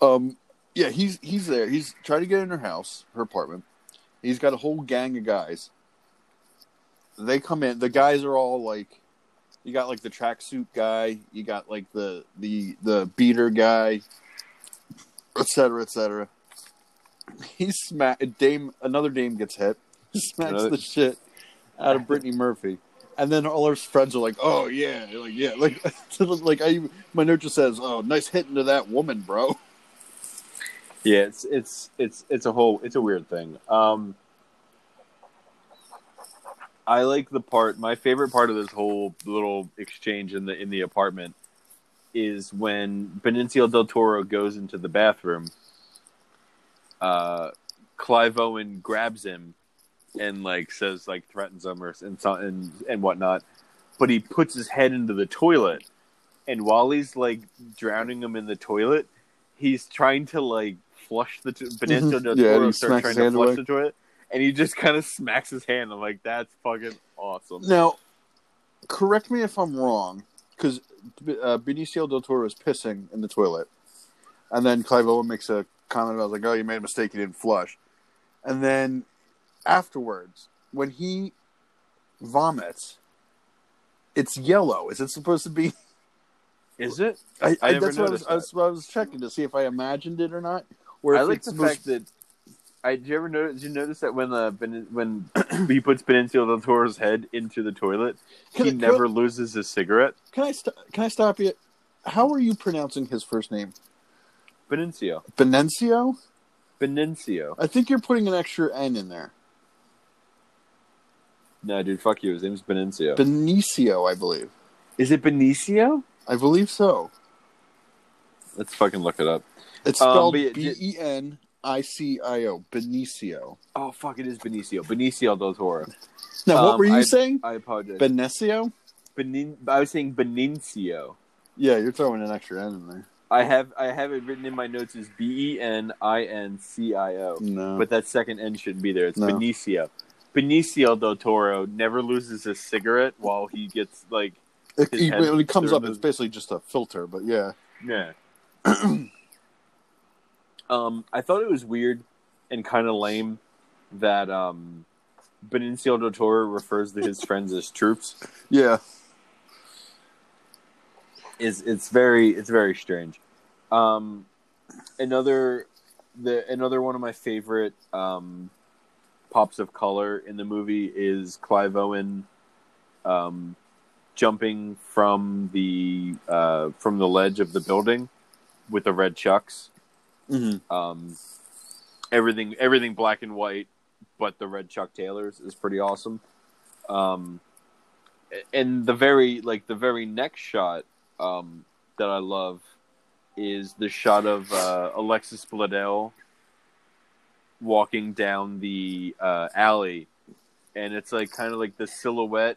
Um, yeah, he's he's there. He's trying to get in her house, her apartment. He's got a whole gang of guys. They come in. The guys are all like, you got like the tracksuit guy, you got like the the the beater guy, et cetera, et cetera. He smack Dame. Another Dame gets hit. Smacks another... the shit out of Brittany Murphy. And then all her friends are like, "Oh yeah, like yeah, like like I." My note just says, "Oh, nice hit into that woman, bro." Yeah, it's it's it's it's a whole it's a weird thing. Um, I like the part. My favorite part of this whole little exchange in the in the apartment is when Benicio del Toro goes into the bathroom. Uh, Clive Owen grabs him. And like says like threatens him or and and and whatnot, but he puts his head into the toilet, and while he's like drowning him in the toilet, he's trying to like flush the to- Benicio del Toro yeah, starts trying to flush away. the toilet, and he just kind of smacks his hand. I'm like, that's fucking awesome. Now, correct me if I'm wrong, because uh, Benicio del Toro is pissing in the toilet, and then Clive Owen makes a comment about like, "Oh, you made a mistake. You didn't flush," and then. Afterwards, when he vomits, it's yellow. Is it supposed to be? Is it? I, I, I never that's what I, was, that. I, was, I was checking to see if I imagined it or not. Or I like the supposed... fact that. I did you ever notice? Did you notice that when uh, ben, when he puts Benicio del Toro's head into the toilet, can he I, never I, loses his cigarette? Can I st- can I stop you? How are you pronouncing his first name? Benicio. Benicio. Benicio. I think you're putting an extra N in there. No, dude, fuck you. His name's Benicio. Benicio, I believe. Is it Benicio? I believe so. Let's fucking look it up. It's spelled um, B E N I C I O. Benicio. Oh, fuck, it is Benicio. Benicio del Toro. Now, um, what were you I, saying? I apologize. Benicio? Benin- I was saying Benicio. Yeah, you're throwing an extra N in there. I have I have it written in my notes as B E N I N C I O. No. But that second N shouldn't be there. It's no. Benicio. Benicio del Toro never loses his cigarette while he gets, like... It, he, when it comes up, his... it's basically just a filter, but yeah. Yeah. um, I thought it was weird and kind of lame that um, Benicio del Toro refers to his friends as troops. Yeah. Is it's very it's very strange. Um, another the another one of my favorite um, pops of color in the movie is Clive Owen um, jumping from the uh, from the ledge of the building with the red chucks. Mm-hmm. Um, everything everything black and white, but the red Chuck Taylors is pretty awesome. Um, and the very like the very next shot. Um, that I love is the shot of uh, Alexis Bledel walking down the uh, alley, and it's like kind of like the silhouette,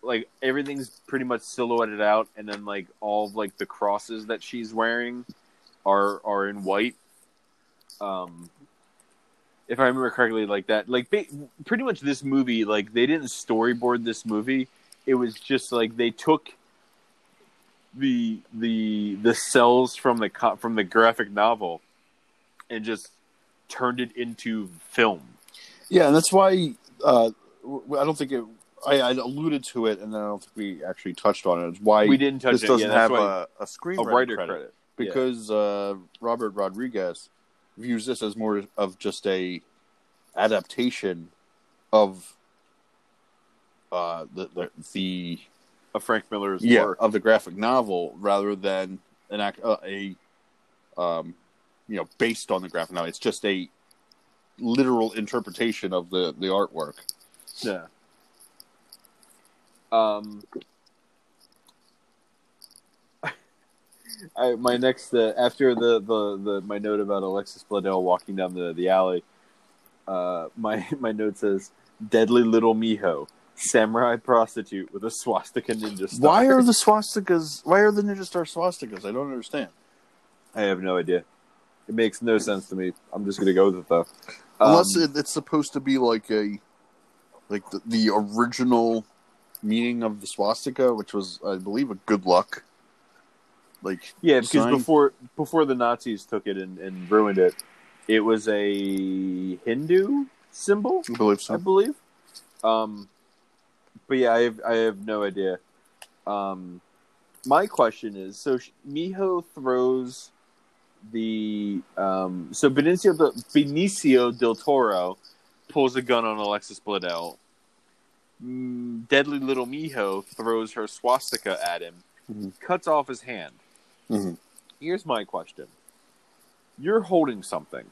like everything's pretty much silhouetted out, and then like all of, like the crosses that she's wearing are are in white. Um, if I remember correctly, like that, like they, pretty much this movie, like they didn't storyboard this movie. It was just like they took. the the the cells from the co- from the graphic novel and just turned it into film. Yeah, and that's why uh, I don't think it I, I alluded to it and then I don't think we actually touched on it. It's why we didn't touch this it. doesn't yeah, have a, a screenwriter credit, credit. because yeah. uh, Robert Rodriguez views this as more of just a adaptation of uh, the the, the Of Frank Miller's yeah, work of the graphic novel, rather than an act, uh, a, um, you know, based on the graphic novel. It's just a literal interpretation of the, the artwork. Yeah. Um. I my next uh, after the, the, the my note about Alexis Bledel walking down the the alley. Uh, my my note says, "Deadly little Miho." Samurai prostitute with a swastika ninja star. Why are the swastikas? Why are the ninja star swastikas? I don't understand. I have no idea. It makes no sense to me. I'm just gonna go with it though. Um, Unless it, it's supposed to be like a, like the, the original meaning of the swastika, which was, I believe, a good luck. Like yeah, because sign. before before the Nazis took it and, and ruined it, it was a Hindu symbol. I believe so. I believe. Um, but yeah, I have I have no idea. Um, my question is: so Miho throws the um, so Benicio del, Benicio del Toro pulls a gun on Alexis Bledel. Deadly little Miho throws her swastika at him, mm-hmm. cuts off his hand. Mm-hmm. Here's my question: you're holding something,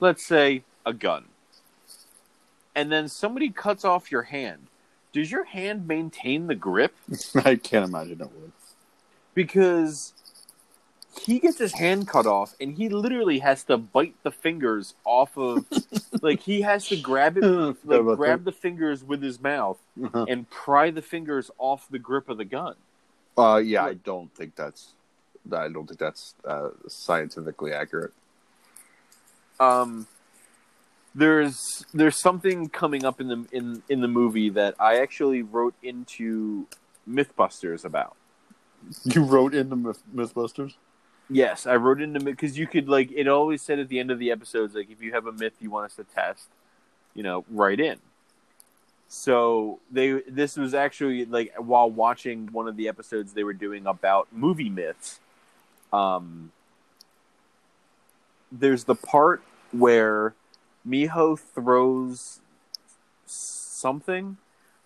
let's say a gun, and then somebody cuts off your hand. Does your hand maintain the grip? I can't imagine it would. Because he gets his hand cut off, and he literally has to bite the fingers off of... like, he has to grab it, like, grab that. the fingers with his mouth uh-huh. and pry the fingers off the grip of the gun. Uh, yeah, like, I don't think that's... I don't think that's uh, scientifically accurate. Um... There's there's something coming up in the in, in the movie that I actually wrote into Mythbusters about. You wrote into Myth, Mythbusters? Yes, I wrote into because you could like it always said at the end of the episodes like if you have a myth you want us to test, you know, write in. So they this was actually like while watching one of the episodes they were doing about movie myths. Um, there's the part where Miho throws something,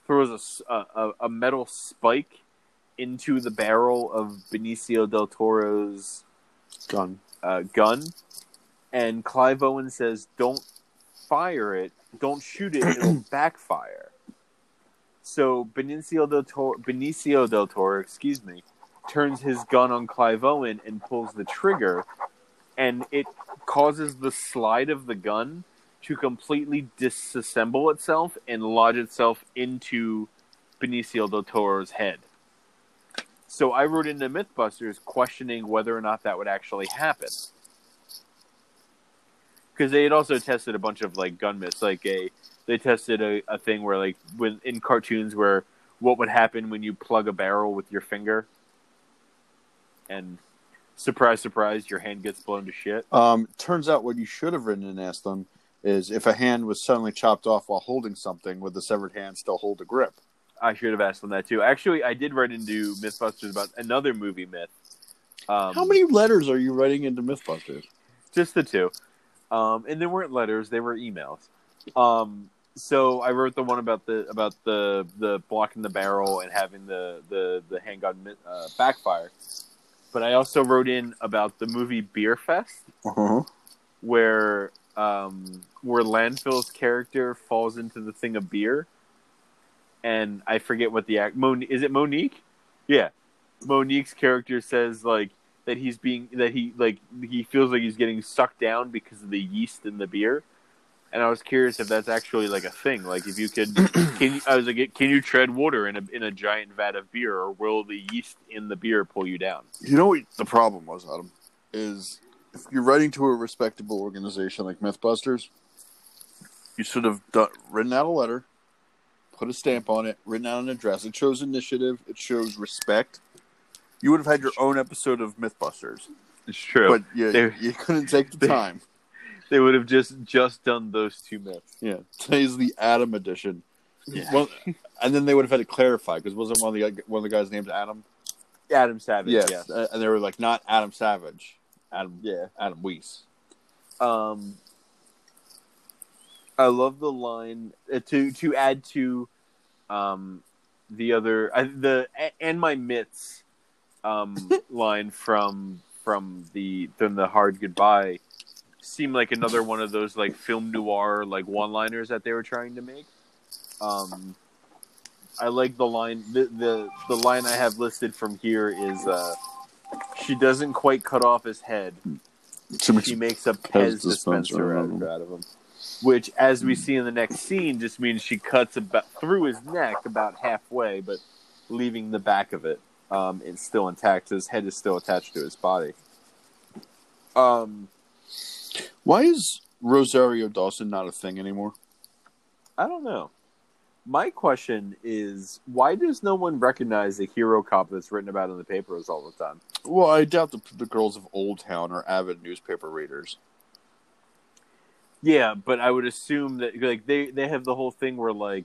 throws a, a, a metal spike into the barrel of Benicio del Toro's gun. Uh, gun, and Clive Owen says, "Don't fire it, don't shoot it, it'll backfire." So Benicio del Toro, Benicio del Toro, excuse me, turns his gun on Clive Owen and pulls the trigger, and it causes the slide of the gun to completely disassemble itself and lodge itself into Benicio del Toro's head. So I wrote into Mythbusters questioning whether or not that would actually happen. Because they had also tested a bunch of like gun myths, like a they tested a, a thing where like when in cartoons where what would happen when you plug a barrel with your finger, and surprise, surprise, your hand gets blown to shit. Um, turns out what you should have written and asked them is if a hand was suddenly chopped off while holding something, would the severed hand still hold the grip? I should have asked them that, too. Actually, I did write into Mythbusters about another movie myth. Um, How many letters are you writing into Mythbusters? Just the two. Um, and they weren't letters, they were emails. Um, so I wrote the one about the about the, the blocking the barrel and having the, the, the handgun uh, backfire. But I also wrote in about the movie Beer Fest, uh-huh. where... Um, where Landfill's character falls into the thing of beer, and I forget what the act. Mon- is it Monique? Yeah, Monique's character says like that he's being that he like he feels like he's getting sucked down because of the yeast in the beer, and I was curious if that's actually like a thing. Like if you could, can you, I was like, can you tread water in a in a giant vat of beer, or will the yeast in the beer pull you down? You know what the problem was, Adam, is. If you're writing to a respectable organization like Mythbusters, you should have done, written out a letter, put a stamp on it, written out an address. It shows initiative. It shows respect. You would have had your own episode of Mythbusters. It's true. But you, they, you couldn't take the they, time. They would have just, just done those two myths. Yeah. Today's the Adam edition. Yeah. Well, and then they would have had to clarify, because wasn't one of the one of the guys named Adam? Adam Savage, yes. yes. And they were like, not Adam Savage. Adam, yeah, Adam Weiss. Um, I love the line uh, to to add to um, the other uh, the and my myths um, line from from the from the Hard Goodbye seemed like another one of those like film noir like one liners that they were trying to make. Um, I like the line the, the the line I have listed from here is. Uh, She doesn't quite cut off his head. She makes, she makes a Pez dispenser out of, out of him. Which, as we see in the next scene, just means she cuts about through his neck about halfway, but leaving the back of it. Um, it's still intact. So his head is still attached to his body. Um, Why is Rosario Dawson not a thing anymore? I don't know. My question is, why does no one recognize the hero cop that's written about in the papers all the time? Well, I doubt the, the girls of Old Town are avid newspaper readers. Yeah, but I would assume that like they, they have the whole thing where like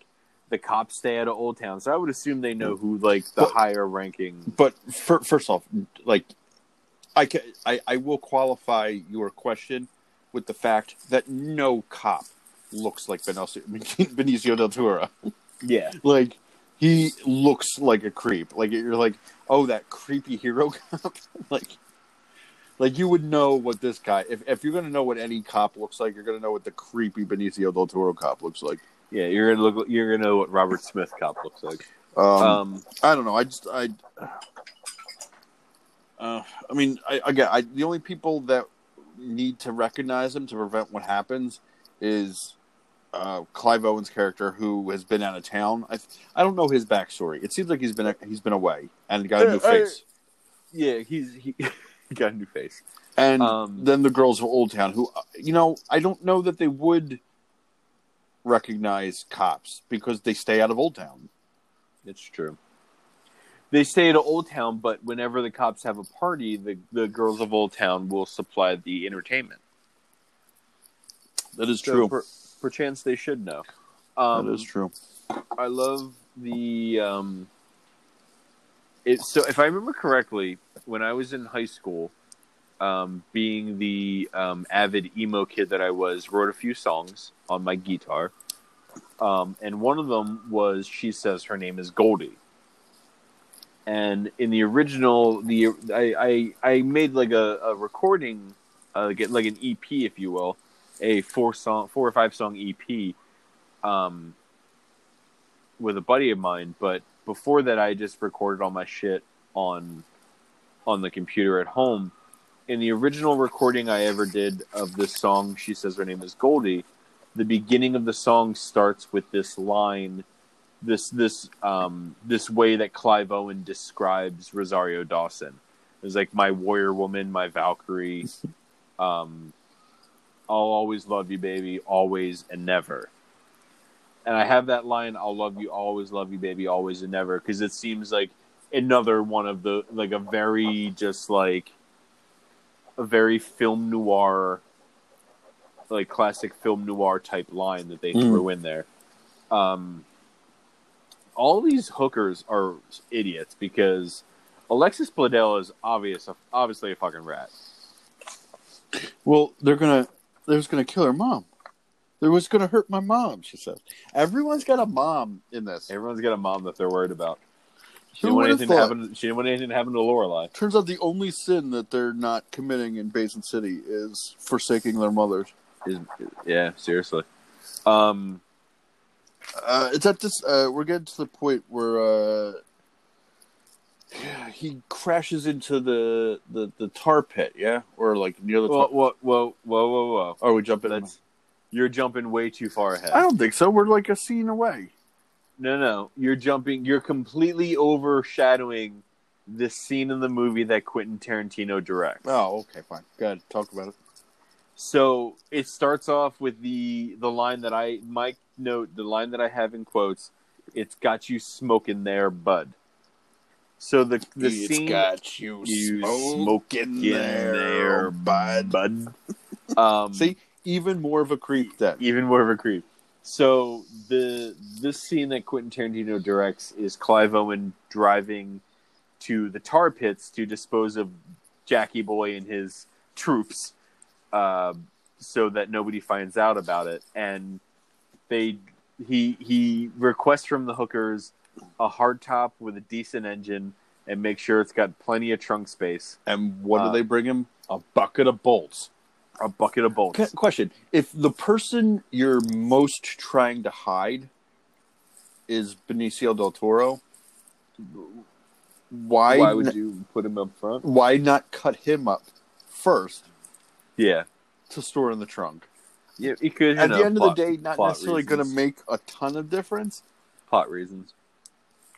the cops stay out of Old Town, so I would assume they know who like the but, higher ranking. But for, first off, like I, can, I I will qualify your question with the fact that no cop looks like Benicio, Benicio del Toro. Yeah, like he looks like a creep. Like you're like, oh, that creepy hero cop. like, like you would know what this guy. If if you're gonna know what any cop looks like, you're gonna know what the creepy Benicio del Toro cop looks like. Yeah, you're gonna look. You're gonna know what Robert Smith cop looks like. Um, um I don't know. I just I. Uh, I mean, I again, I, the only people that need to recognize him to prevent what happens is uh, Clive Owen's character, who has been out of town. I I don't know his backstory. It seems like he's been he's been away and got a new uh, face. Uh, yeah, he's he got a new face. And um, then the girls of Old Town, who you know, I don't know that they would recognize cops because they stay out of Old Town. It's true. They stay at Old Town, but whenever the cops have a party, the the girls of Old Town will supply the entertainment. That is so true. Per, perchance they should know. Um, that is true. I love the... Um, it, so if I remember correctly, when I was in high school, um, being the um, avid emo kid that I was, wrote a few songs on my guitar. Um, and one of them was She Says Her Name Is Goldie. And in the original, the I, I, I made like a, a recording, uh, like, like an E P, if you will. A four song, four or five song E P, um, with a buddy of mine. But before that, I just recorded all my shit on, on the computer at home. In the original recording I ever did of this song, She Says Her Name Is Goldie, the beginning of the song starts with this line, this this um this way that Clive Owen describes Rosario Dawson. It's like, my warrior woman, my Valkyrie, um. I'll always love you, baby, always and never. And I have that line, I'll love you, always love you, baby, always and never, because it seems like another one of the, like a very just like, a very film noir, like classic film noir type line that they mm. threw in there. Um, all these hookers are idiots, because Alexis Bledel is obvious, obviously a fucking rat. Well, they're going to... They was going to kill her mom. They was going to hurt my mom, she says. Everyone's got a mom in this. Everyone's got a mom that they're worried about. She didn't want anything to happen, she didn't want anything to happen to Lorelai. Turns out the only sin that they're not committing in Basin City is forsaking their mothers. Is, yeah, seriously. Um, uh, it's at this... Uh, we're getting to the point where... Uh, Yeah, he crashes into the, the, the tar pit, yeah? Or, like, near the tar pit. Whoa, whoa, whoa, whoa, whoa. Oh, we jumping in. You're jumping way too far ahead. I don't think so. We're, like, a scene away. No, no. You're jumping... You're completely overshadowing the scene in the movie that Quentin Tarantino directs. Oh, okay, fine. Go ahead. Talk about it. So, it starts off with the, the line that I... Mike, note, the line that I have in quotes, it's got you smoking there, bud. So the the it's scene got you, you smoking there, there, bud. bud. Um, See, even more of a creep. Then even more of a creep. So the this scene that Quentin Tarantino directs is Clive Owen driving to the tar pits to dispose of Jackie Boy and his troops, uh, so that nobody finds out about it. And they he he requests from the hookers a hard top with a decent engine, and make sure it's got plenty of trunk space. And what uh, do they bring him? A bucket of bolts. A bucket of bolts. C- question. If the person you're most trying to hide is Benicio del Toro, why, why would n- you put him up front? Why not cut him up first? Yeah. To store in the trunk. Yeah, it could. At the end plot, of the day, not necessarily going to make a ton of difference. Plot reasons.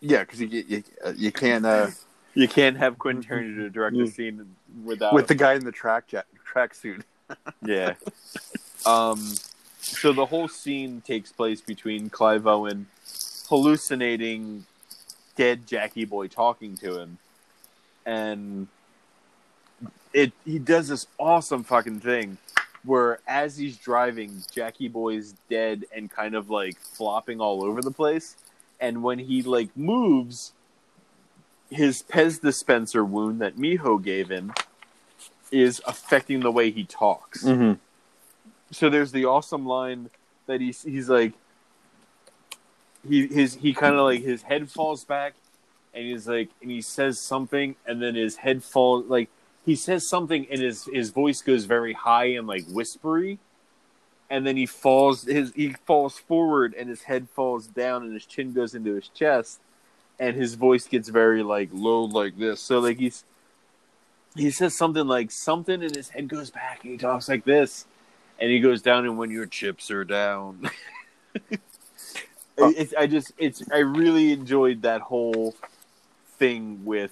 Yeah, because you, you you can't uh, you can't have Quentin Tarantino direct the scene without with the guy in the track jack, track suit. Yeah. Um, so the whole scene takes place between Clive Owen hallucinating dead Jackie Boy talking to him, and it he does this awesome fucking thing where as he's driving, Jackie Boy's dead and kind of like flopping all over the place, and when he like moves, his Pez dispenser wound that Miho gave him is affecting the way he talks. Mm-hmm. So there's the awesome line that he's he's like he his he kind of like his head falls back and he's like and he says something and then his head falls like he says something and his his voice goes very high and like whispery, and then he falls his he falls forward and his head falls down and his chin goes into his chest and his voice gets very like low like this. So like he's he says something like something and his head goes back and he talks like this. And he goes down, and when your chips are down, it's, I just, it's, I really enjoyed that whole thing with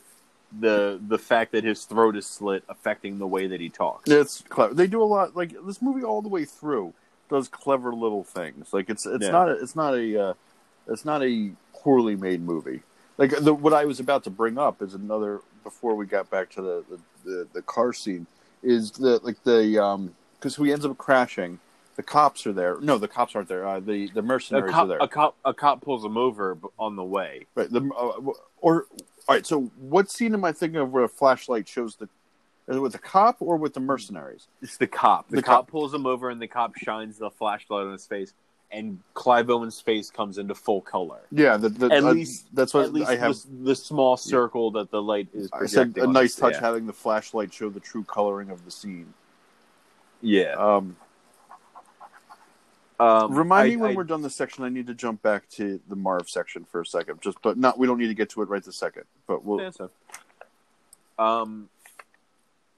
the the fact that his throat is slit, affecting the way that he talks. That's clever. They do a lot. Like this movie, all the way through, does clever little things. Like it's it's yeah. not a, it's not a uh, it's not a poorly made movie. Like the, what I was about to bring up is another. Before we got back to the the, the, the car scene, is the like the. Um, Because he ends up crashing. The cops are there. No, the cops aren't there. Uh, the the mercenaries cop, are there. A cop, a cop pulls him over on the way. Right. The, uh, or all right. So what scene am I thinking of where a flashlight shows the? Is it with the cop or with the mercenaries? It's the cop. The, the cop, cop pulls him over, and the cop shines the flashlight on his face, and Clive Owen's face comes into full color. Yeah. The, the, at uh, least that's what at least I have. The, the small circle yeah. that the light is projecting. I said a nice touch yeah. having the flashlight show the true coloring of the scene. Yeah. Um, um, remind I, me when I, we're done this section. I need to jump back to the Marv section for a second. Just, but not. We don't need to get to it right this second. But we'll. Yeah, so. Um.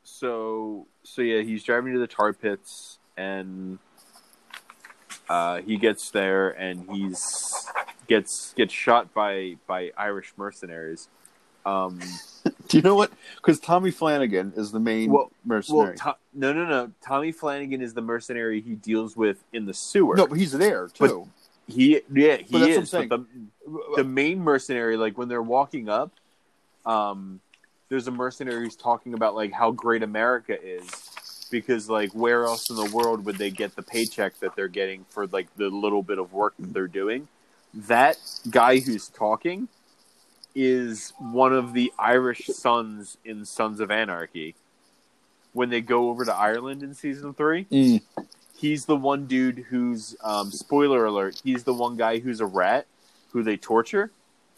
So so yeah, he's driving to the tar pits, and uh, he gets there, and he's gets gets shot by by Irish mercenaries. Um, do you know what? Because Tommy Flanagan is the main well, mercenary. Well, to- no, no, no. Tommy Flanagan is the mercenary he deals with in the sewer. No, but he's there too. But he, yeah, he but is. But the, the main mercenary, like when they're walking up, um, there's a mercenary who's talking about like how great America is because like where else in the world would they get the paycheck that they're getting for like the little bit of work that they're doing? That guy who's talking is one of the Irish sons in Sons of Anarchy. When they go over to Ireland in season three, mm. he's the one dude who's, um, spoiler alert, he's the one guy who's a rat who they torture.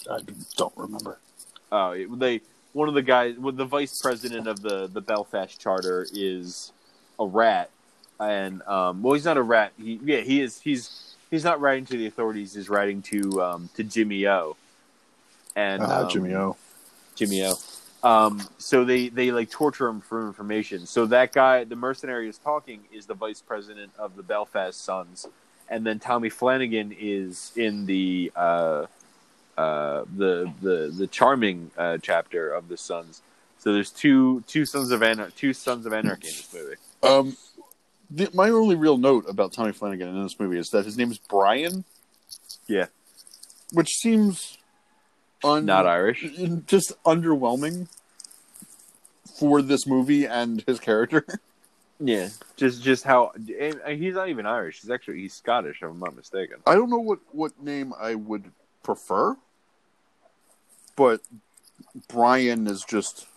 I don't remember. Oh, uh, they one of the guys, well, the vice president of the, the Belfast Charter is a rat. And, um, well, he's not a rat. He, yeah, he is. He's he's not writing to the authorities. He's writing to um, to Jimmy O. And uh, um, Jimmy O, Jimmy O. Um, so they, they like torture him for information. So that guy, the mercenary is talking, is the vice president of the Belfast Sons, and then Tommy Flanagan is in the uh, uh, the the the charming uh, chapter of the Sons. So there's two two Sons of Anar- two Sons of Anarchy in this movie. Um, the, my only real note about Tommy Flanagan in this movie is that his name is Brian. Yeah, which seems. Un- Not Irish. Just underwhelming for this movie and his character. Yeah, just just how and he's not even Irish. He's actually he's Scottish, if I'm not mistaken. I don't know what, what name I would prefer, but Brian is just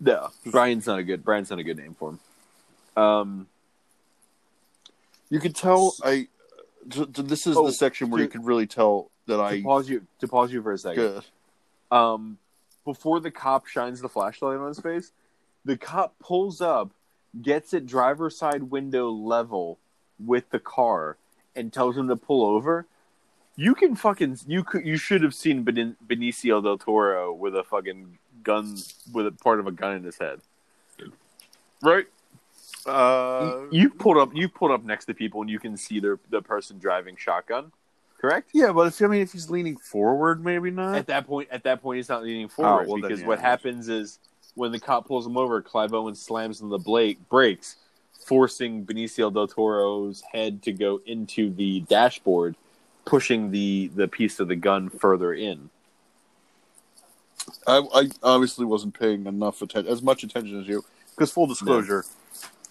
no. Brian's not a good Brian's not a good name for him. Um, you could tell I. This is oh, the section where to, you can really tell that to I pause you to pause you for a second. Um, before the cop shines the flashlight on his face, the cop pulls up, gets at driver's side window level with the car, and tells him to pull over. You can fucking you could you should have seen ben, Benicio del Toro with a fucking gun with a part of a gun in his head, right? Uh, you, you pulled up. You pulled up next to people, and you can see their the person driving shotgun. Correct? Yeah, but if I mean, if he's leaning forward, maybe not. At that point, at that point, he's not leaning forward oh, well, because then, yeah. what happens is when the cop pulls him over, Clive Owen slams on the blade, brakes, forcing Benicio del Toro's head to go into the dashboard, pushing the, the piece of the gun further in. I, I obviously wasn't paying enough attention, as much attention as you, because full disclosure,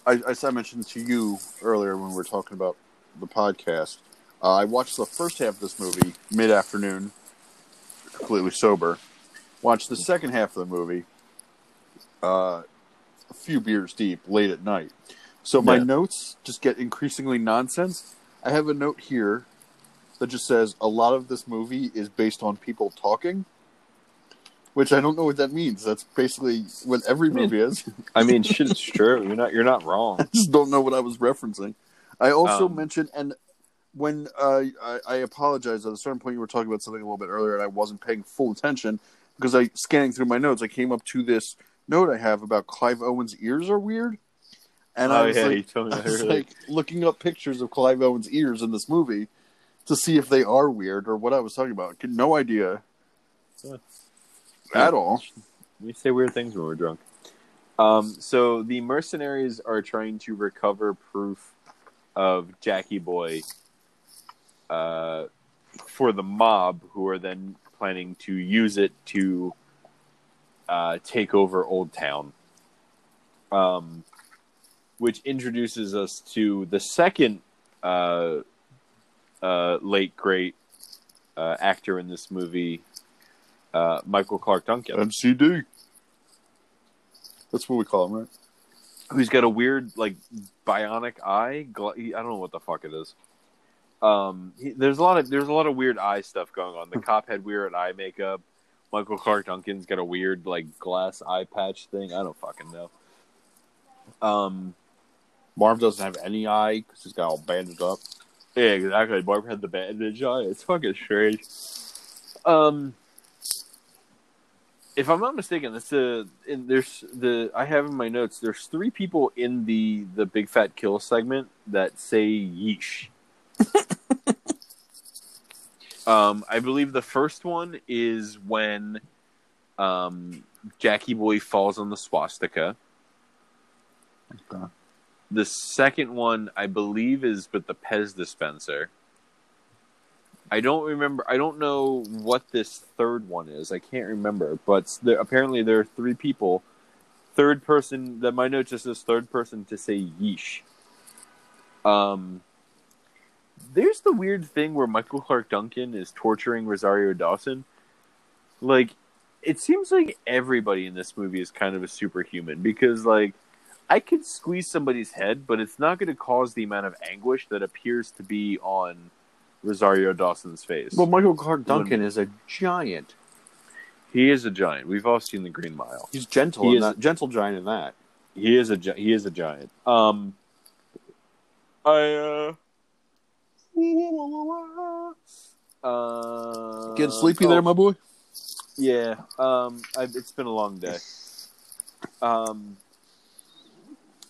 yeah. I, I, I mentioned to you earlier when we were talking about the podcast, uh, I watched the first half of this movie mid-afternoon, completely sober, watched the second half of the movie uh, a few beers deep, late at night. So my yeah. notes just get increasingly nonsense. I have a note here that just says, a lot of this movie is based on people talking. Which I don't know what that means. That's basically what every I mean, movie is. I mean, shit, it's true. You're not, you're not wrong. I just don't know what I was referencing. I also um, mentioned, and when uh, I, I apologize, at a certain point you were talking about something a little bit earlier, and I wasn't paying full attention, because I scanning through my notes, I came up to this note I have about Clive Owen's ears are weird. And oh, I was, yeah, like, I was like looking up pictures of Clive Owen's ears in this movie to see if they are weird or what I was talking about. No idea. Yeah. At all. We say weird things when we're drunk. Um, so the mercenaries are trying to recover proof of Jackie Boy uh, for the mob, who are then planning to use it to uh, take over Old Town. Um, which introduces us to the second uh, uh, late great uh, actor in this movie, Uh, Michael Clark Duncan. M C D. That's what we call him, right? Who's got a weird, like, bionic eye. Gla- I don't know what the fuck it is. Um, he, there's a lot of there's a lot of weird eye stuff going on. The cop had weird eye makeup. Michael Clark Duncan's got a weird, like, glass eye patch thing. I don't fucking know. Um, Marv doesn't have any eye because he's got all bandaged up. Yeah, exactly. Marv had the bandage eye. It's fucking strange. Um. If I'm not mistaken, that's a, in, there's the I have in my notes. There's three people in the, the Big Fat Kill segment that say yeesh. um, I believe the first one is when um, Jackie Boy falls on the swastika. Okay. The second one, I believe, is with the Pez dispenser. I don't remember. I don't know what this third one is. I can't remember. But there, apparently, there are three people. Third person. That my note just says third person to say yeesh. Um, there's the weird thing where Michael Clark Duncan is torturing Rosario Dawson. Like, it seems like everybody in this movie is kind of a superhuman, because, like, I could squeeze somebody's head, but it's not going to cause the amount of anguish that appears to be on Rosario Dawson's face. Well, Michael Clark Duncan when, is a giant. He is a giant. We've all seen The Green Mile. He's gentle. He in is that, a gentle giant in that. He is a he is a giant. Um, I uh, uh getting sleepy oh, there, my boy. Yeah. Um, I've, it's been a long day. Um,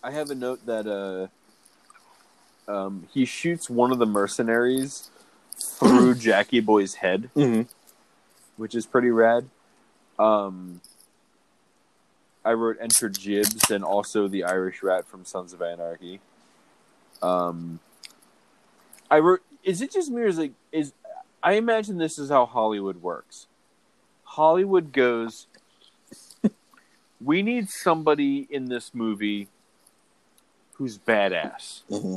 I have a note that uh, um, he shoots one of the mercenaries through Jackie Boy's head, mm-hmm. which is pretty rad. Um, I wrote Enter Jibs and also the Irish Rat from Sons of Anarchy. Um, I wrote, is it just me, or is like, is I imagine this is how Hollywood works. Hollywood goes, we need somebody in this movie who's badass. Mm-hmm.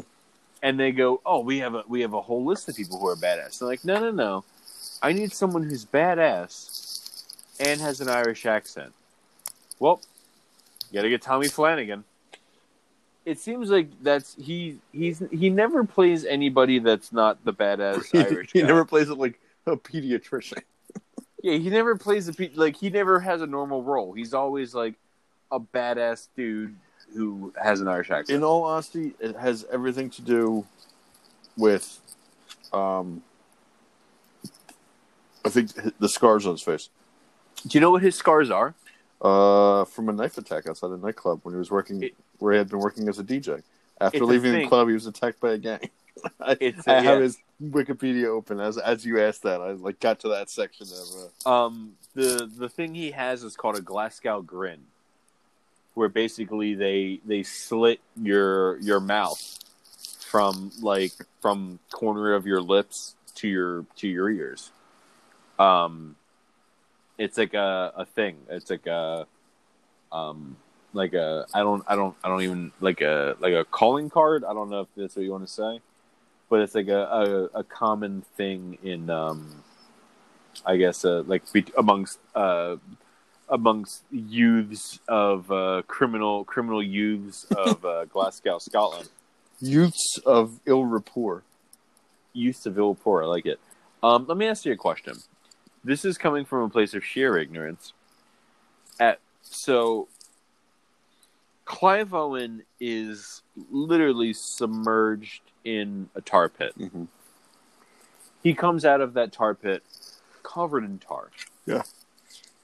And they go, oh, we have a we have a whole list of people who are badass. They're like, no, no, no. I need someone who's badass and has an Irish accent. Well, you gotta get Tommy Flanagan. It seems like that's he he's he never plays anybody that's not the badass Irish guy. He never plays it like a pediatrician. Yeah, he never plays a pe- like he never has a normal role. He's always like a badass dude who has an Irish accent. In all honesty, it has everything to do with, um, I think, the scars on his face. Do you know what his scars are? Uh, from a knife attack outside a nightclub when he was working, it, where he had been working as a D J. After leaving the club, he was attacked by a gang. I, it's a, I have yeah. his Wikipedia open as as you asked that. I like got to that section of. Uh... Um, the the thing he has is called a Glasgow grin. where basically they they slit your your mouth from like from corner of your lips to your to your ears. Um, it's like a, a thing. It's like a um like a I don't I don't I don't even like a like a calling card. I don't know if that's what you want to say, but it's like a a, a common thing in um I guess uh, like be- amongst uh. amongst youths of uh, criminal criminal youths of uh, Glasgow, Scotland. Youths of ill rapport. Youths of ill rapport, I like it. Um, let me ask you a question. This is coming from a place of sheer ignorance. At, so, Clive Owen is literally submerged in a tar pit. Mm-hmm. He comes out of that tar pit covered in tar. Yeah.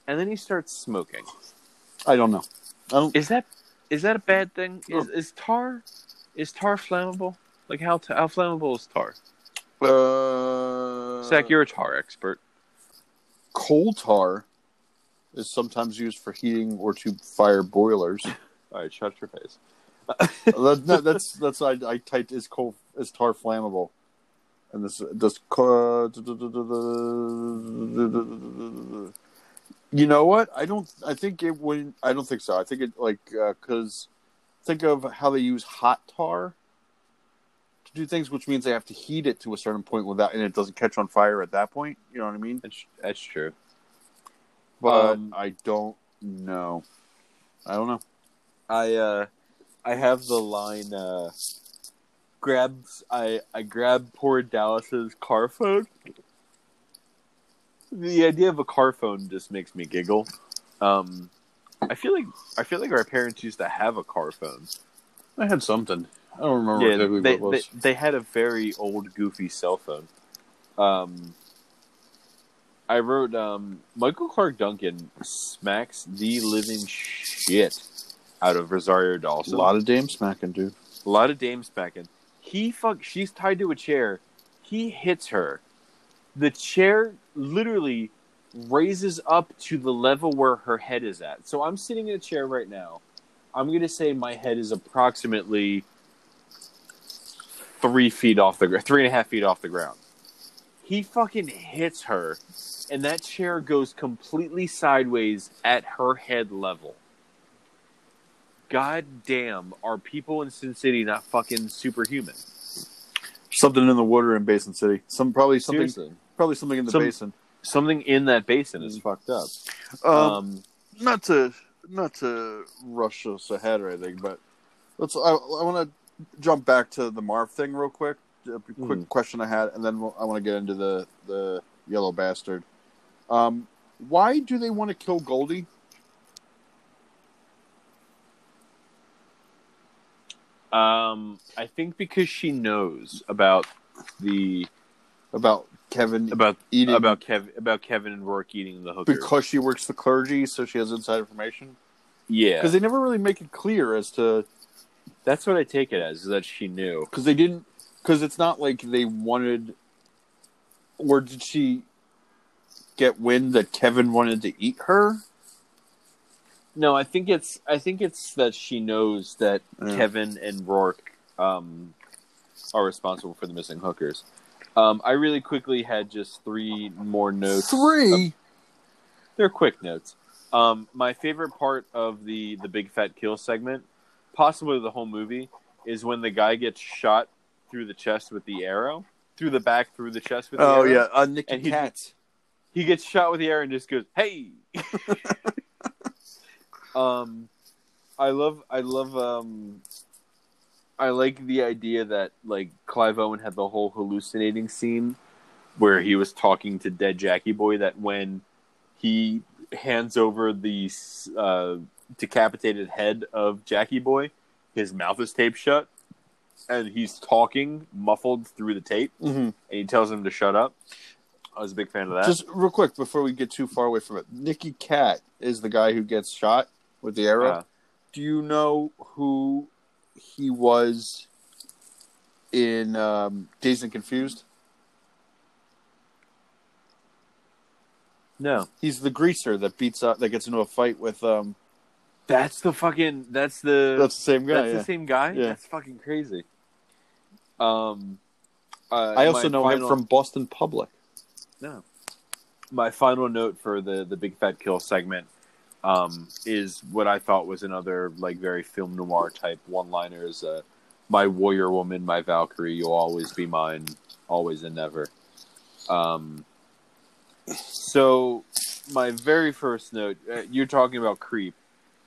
And then he starts smoking. I don't know. I don't... Is that is that a bad thing? No. Is is tar is tar flammable? Like how ta- how flammable is tar? Uh, Zach, you're a tar expert. Coal tar is sometimes used for heating or to fire boilers. All right, shut your face. that, no, that's that's I, I typed is coal is tar flammable. And this this. Uh, You know what? I don't. I think it wouldn't. I don't think so. I think it like because uh, think of how they use hot tar to do things, which means they have to heat it to a certain point without, and it doesn't catch on fire at that point. You know what I mean? That's, that's true. But um, I don't know. I don't know. I uh, I have the line. Uh, grabs. I I grabbed poor Dallas's car phone. The idea of a car phone just makes me giggle. Um, I feel like I feel like our parents used to have a car phone. They had something. I don't remember yeah, exactly they, what it was. They, they had a very old, goofy cell phone. Um, I wrote um, Michael Clark Duncan smacks the living shit out of Rosario Dawson. A lot of dame smacking, dude. A lot of dame smacking. He fuck. She's tied to a chair. He hits her. The chair literally raises up to the level where her head is at. So I'm sitting in a chair right now. I'm going to say my head is approximately three feet off the ground, three and a half feet off the ground. He fucking hits her, and that chair goes completely sideways at her head level. God damn, are people in Sin City not fucking superhuman? Something in the water in Basin City. Some probably something. Seriously. Probably something in the Some, basin. Something in that basin is fucked up. Um, um, not to not to rush us ahead or anything, but let's. I, I want to jump back to the Marv thing real quick. A quick mm. question I had, and then we'll, I want to get into the the yellow bastard. Um, why do they want to kill Goldie? Um, I think because she knows about the about Kevin about eating about Kev about Kevin and Rourke eating the hooker because she works the clergy, so she has inside information. Yeah, because they never really make it clear as to. That's what I take it as, is that she knew, because they didn't. Because it's not like they wanted, or did she get wind that Kevin wanted to eat her? No, I think it's I think it's that she knows that yeah. Kevin and Rourke um, are responsible for the missing hookers. Um, I really quickly had just three more notes. Three? Of, they're quick notes. Um, my favorite part of the, the Big Fat Kill segment, possibly the whole movie, is when the guy gets shot through the chest with the arrow. Through the back, through the chest with the oh, arrow. Oh, yeah. Uh, Nicky and Katz. He, he gets shot with the arrow and just goes, hey! Um, I love, I love, um, I like the idea that, like, Clive Owen had the whole hallucinating scene where he was talking to dead Jackie Boy, that when he hands over the, uh, decapitated head of Jackie Boy, his mouth is taped shut, and he's talking muffled through the tape, mm-hmm. and he tells him to shut up. I was a big fan of that. Just real quick, before we get too far away from it, Nicky Cat is the guy who gets shot with the arrow. Yeah. Do you know who he was in um, Dazed and Confused? No. He's the greaser that beats up, that gets into a fight with um, That's the fucking. That's the. That's the same guy. That's yeah. the same guy. Yeah. That's fucking crazy. Um, uh, I also know final... him from Boston Public. No. My final note for the the Big Fat Kill segment um, is what I thought was another like very film noir type one liners. Uh, my warrior woman, my Valkyrie, you'll always be mine, always and never. Um. So, my very first note. Uh, you're talking about Creep.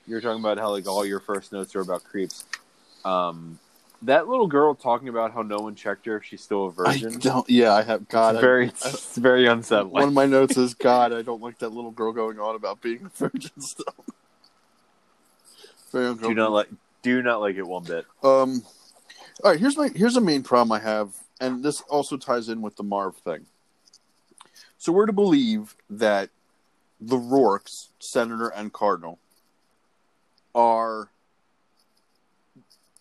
You're talking about how like all your first notes are about creeps. Um, that little girl talking about how no one checked her if she's still a virgin. I don't. Yeah, I have. God, it's I, very, I, it's very unsettling. One of my notes is God. I don't like that little girl going on about being a virgin still. Very uncomfortable. Do not like. Do not like it one bit. Um. All right. Here's my. Here's a main problem I have, and this also ties in with the Marv thing. So we're to believe that the Rourkes, Senator and Cardinal, are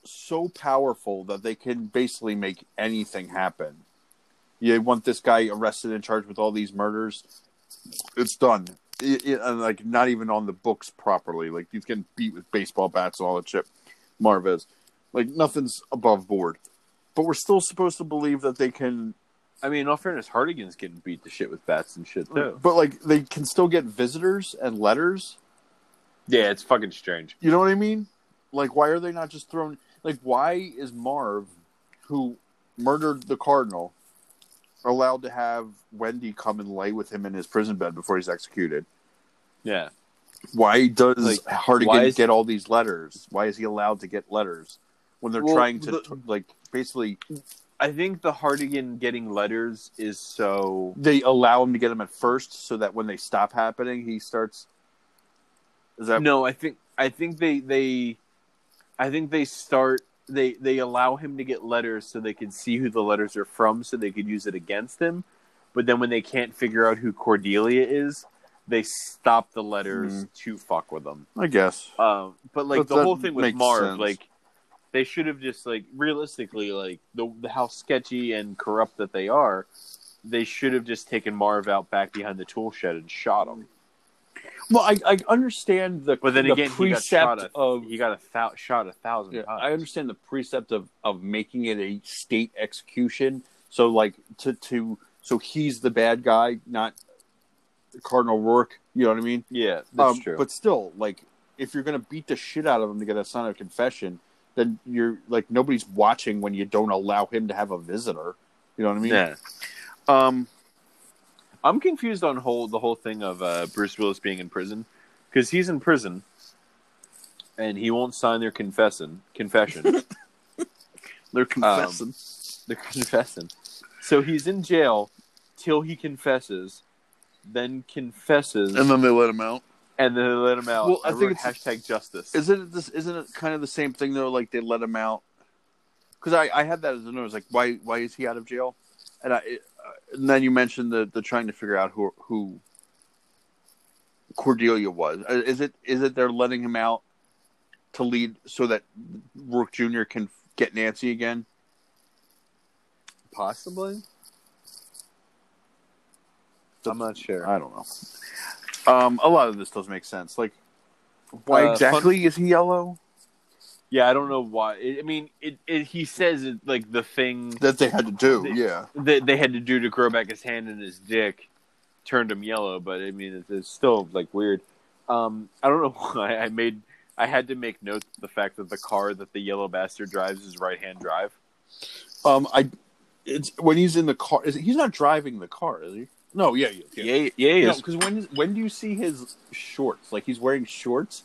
so powerful that they can basically make anything happen. You want this guy arrested and charged with all these murders? It's done. It, it, and like, not even on the books properly. Like, he's getting beat with baseball bats and all that shit. Marv is. Like, nothing's above board. But we're still supposed to believe that they can... I mean, in all fairness, Hartigan's getting beat to shit with bats and shit, too. But, like, they can still get visitors and letters... Yeah, it's fucking strange. You know what I mean? Like, why are they not just thrown... Like, why is Marv, who murdered the Cardinal, allowed to have Wendy come and lay with him in his prison bed before he's executed? Yeah. Why does like, Hartigan is... get all these letters? Why is he allowed to get letters when they're well, trying to, the... like, basically... I think the Hartigan getting letters is so... They allow him to get them at first so that when they stop happening, he starts... Is that... No, I think I think they, they I think they start they, they allow him to get letters so they can see who the letters are from so they could use it against him. But then when they can't figure out who Cordelia is, they stop the letters mm. to fuck with them. I guess. Um, but like but the whole thing with Marv, sense. like they should have just like realistically, like the, the how sketchy and corrupt that they are, they should have just taken Marv out back behind the tool shed and shot him. Well, I, I understand the, but then the again, precept he got shot a, of... He got a thou- shot a thousand yeah, times. I understand the precept of, of making it a state execution. So, like, to, to... So he's the bad guy, not Cardinal Rourke. You know what I mean? Yeah, that's um, true. But still, like, if you're going to beat the shit out of him to get a sign of confession, then you're... Like, nobody's watching when you don't allow him to have a visitor. You know what I mean? Yeah. Um... I'm confused on whole the whole thing of uh, Bruce Willis being in prison, because he's in prison, and he won't sign their confession. Confession. They're confessing. Um, they're confessing. So he's in jail till he confesses, then confesses, and then they let him out. And then they let him out. Well, I, I think it's hashtag justice. Isn't it this? Isn't it kind of the same thing though? Like they let him out because I, I had that as a note. Like why why is he out of jail? And I. It, And then you mentioned the, the trying to figure out who who Cordelia was. Is it is it they're letting him out to lead so that Rourke Junior can get Nancy again? Possibly. I'm not sure. I don't know. Um, a lot of this does make sense. Like, why uh, exactly fun- is he yellow? Yeah, I don't know why. I mean, it, it, he says it, like the thing that they had to do. That, yeah, that they had to do to grow back his hand and his dick turned him yellow. But I mean, it's, it's still like weird. Um, I don't know why I made. I had to make note of the fact that the car that the yellow bastard drives is right-hand drive. Um, I it's when he's in the car. Is, he's not driving the car, is he? No, yeah, yeah, yeah, yeah. yeah because no, when when do you see his shorts? Like he's wearing shorts.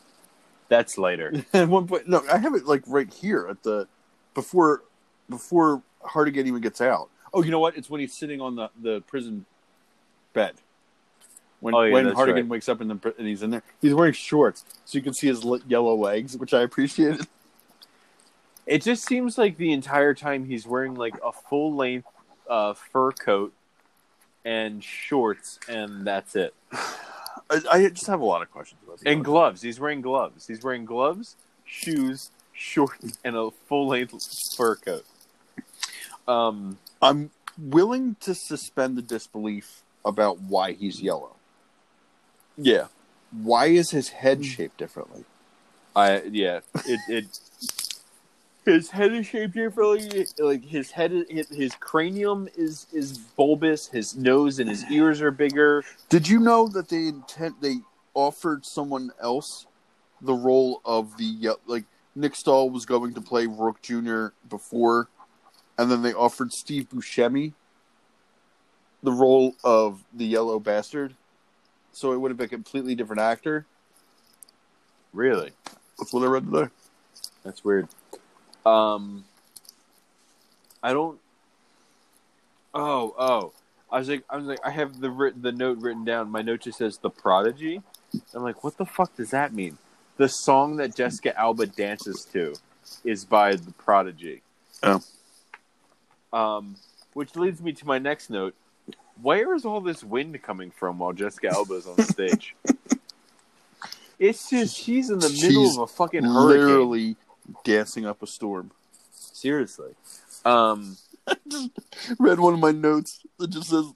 That's later. At one point, no, I have it like right here at the before before Hartigan even gets out. Oh, you know what? It's when he's sitting on the, the prison bed. When oh, yeah, when Hartigan right. wakes up in the, and he's in there, he's wearing shorts, so you can see his yellow legs, which I appreciated. It just seems like the entire time he's wearing like a full length uh, fur coat and shorts, and that's it. I just have a lot of questions about that. And gloves. He's wearing gloves. He's wearing gloves, shoes, shorts, and a full-length fur coat. Um, I'm willing to suspend the disbelief about why he's yellow. Yeah. Why is his head shaped differently? I yeah, it it his head is shaped differently. Like his head, his, his cranium is is bulbous. His nose and his ears are bigger. Did you know that they intent they offered someone else the role of the like Nick Stahl was going to play Rourke Junior before, and then they offered Steve Buscemi the role of the Yellow Bastard, so it would have been a completely different actor. Really? That's what I read today. That's weird. Um, I don't. Oh, oh! I was like, I was like, I have the the note written down. My note just says "The Prodigy." I'm like, what the fuck does that mean? The song that Jessica Alba dances to is by The Prodigy. Oh. Um, which leads me to my next note. Where is all this wind coming from while Jessica Alba is on the stage? It's just, she's in the middle she's of a fucking hurricane. Literally dancing up a storm. Seriously. Um, I just read one of my notes. It just says,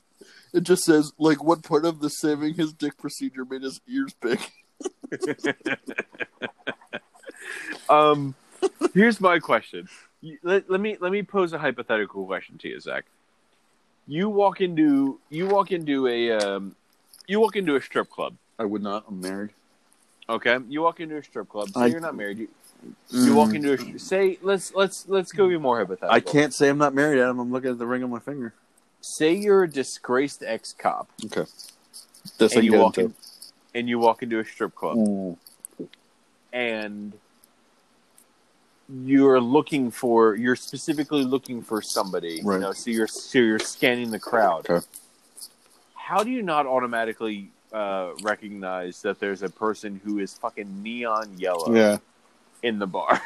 it just says, like, what part of the saving his dick procedure made his ears big? um, here's my question. Let, let me let me pose a hypothetical question to you, Zach. You walk into you walk into a um, you walk into a strip club. I would not. I'm married. Okay, you walk into a strip club. Say I, you're not married. You, you walk into a say. Let's let's let's go be more hypothetical. I can't say I'm not married, Adam. I'm looking at the ring on my finger. Say you're a disgraced ex-cop. Okay. That's and you walk into. In, and you walk into a strip club, mm. and you're looking for you're specifically looking for somebody. Right. You know, so you're so you're scanning the crowd. Okay. How do you not automatically? Uh, recognize that there's a person who is fucking neon yellow yeah. in the bar.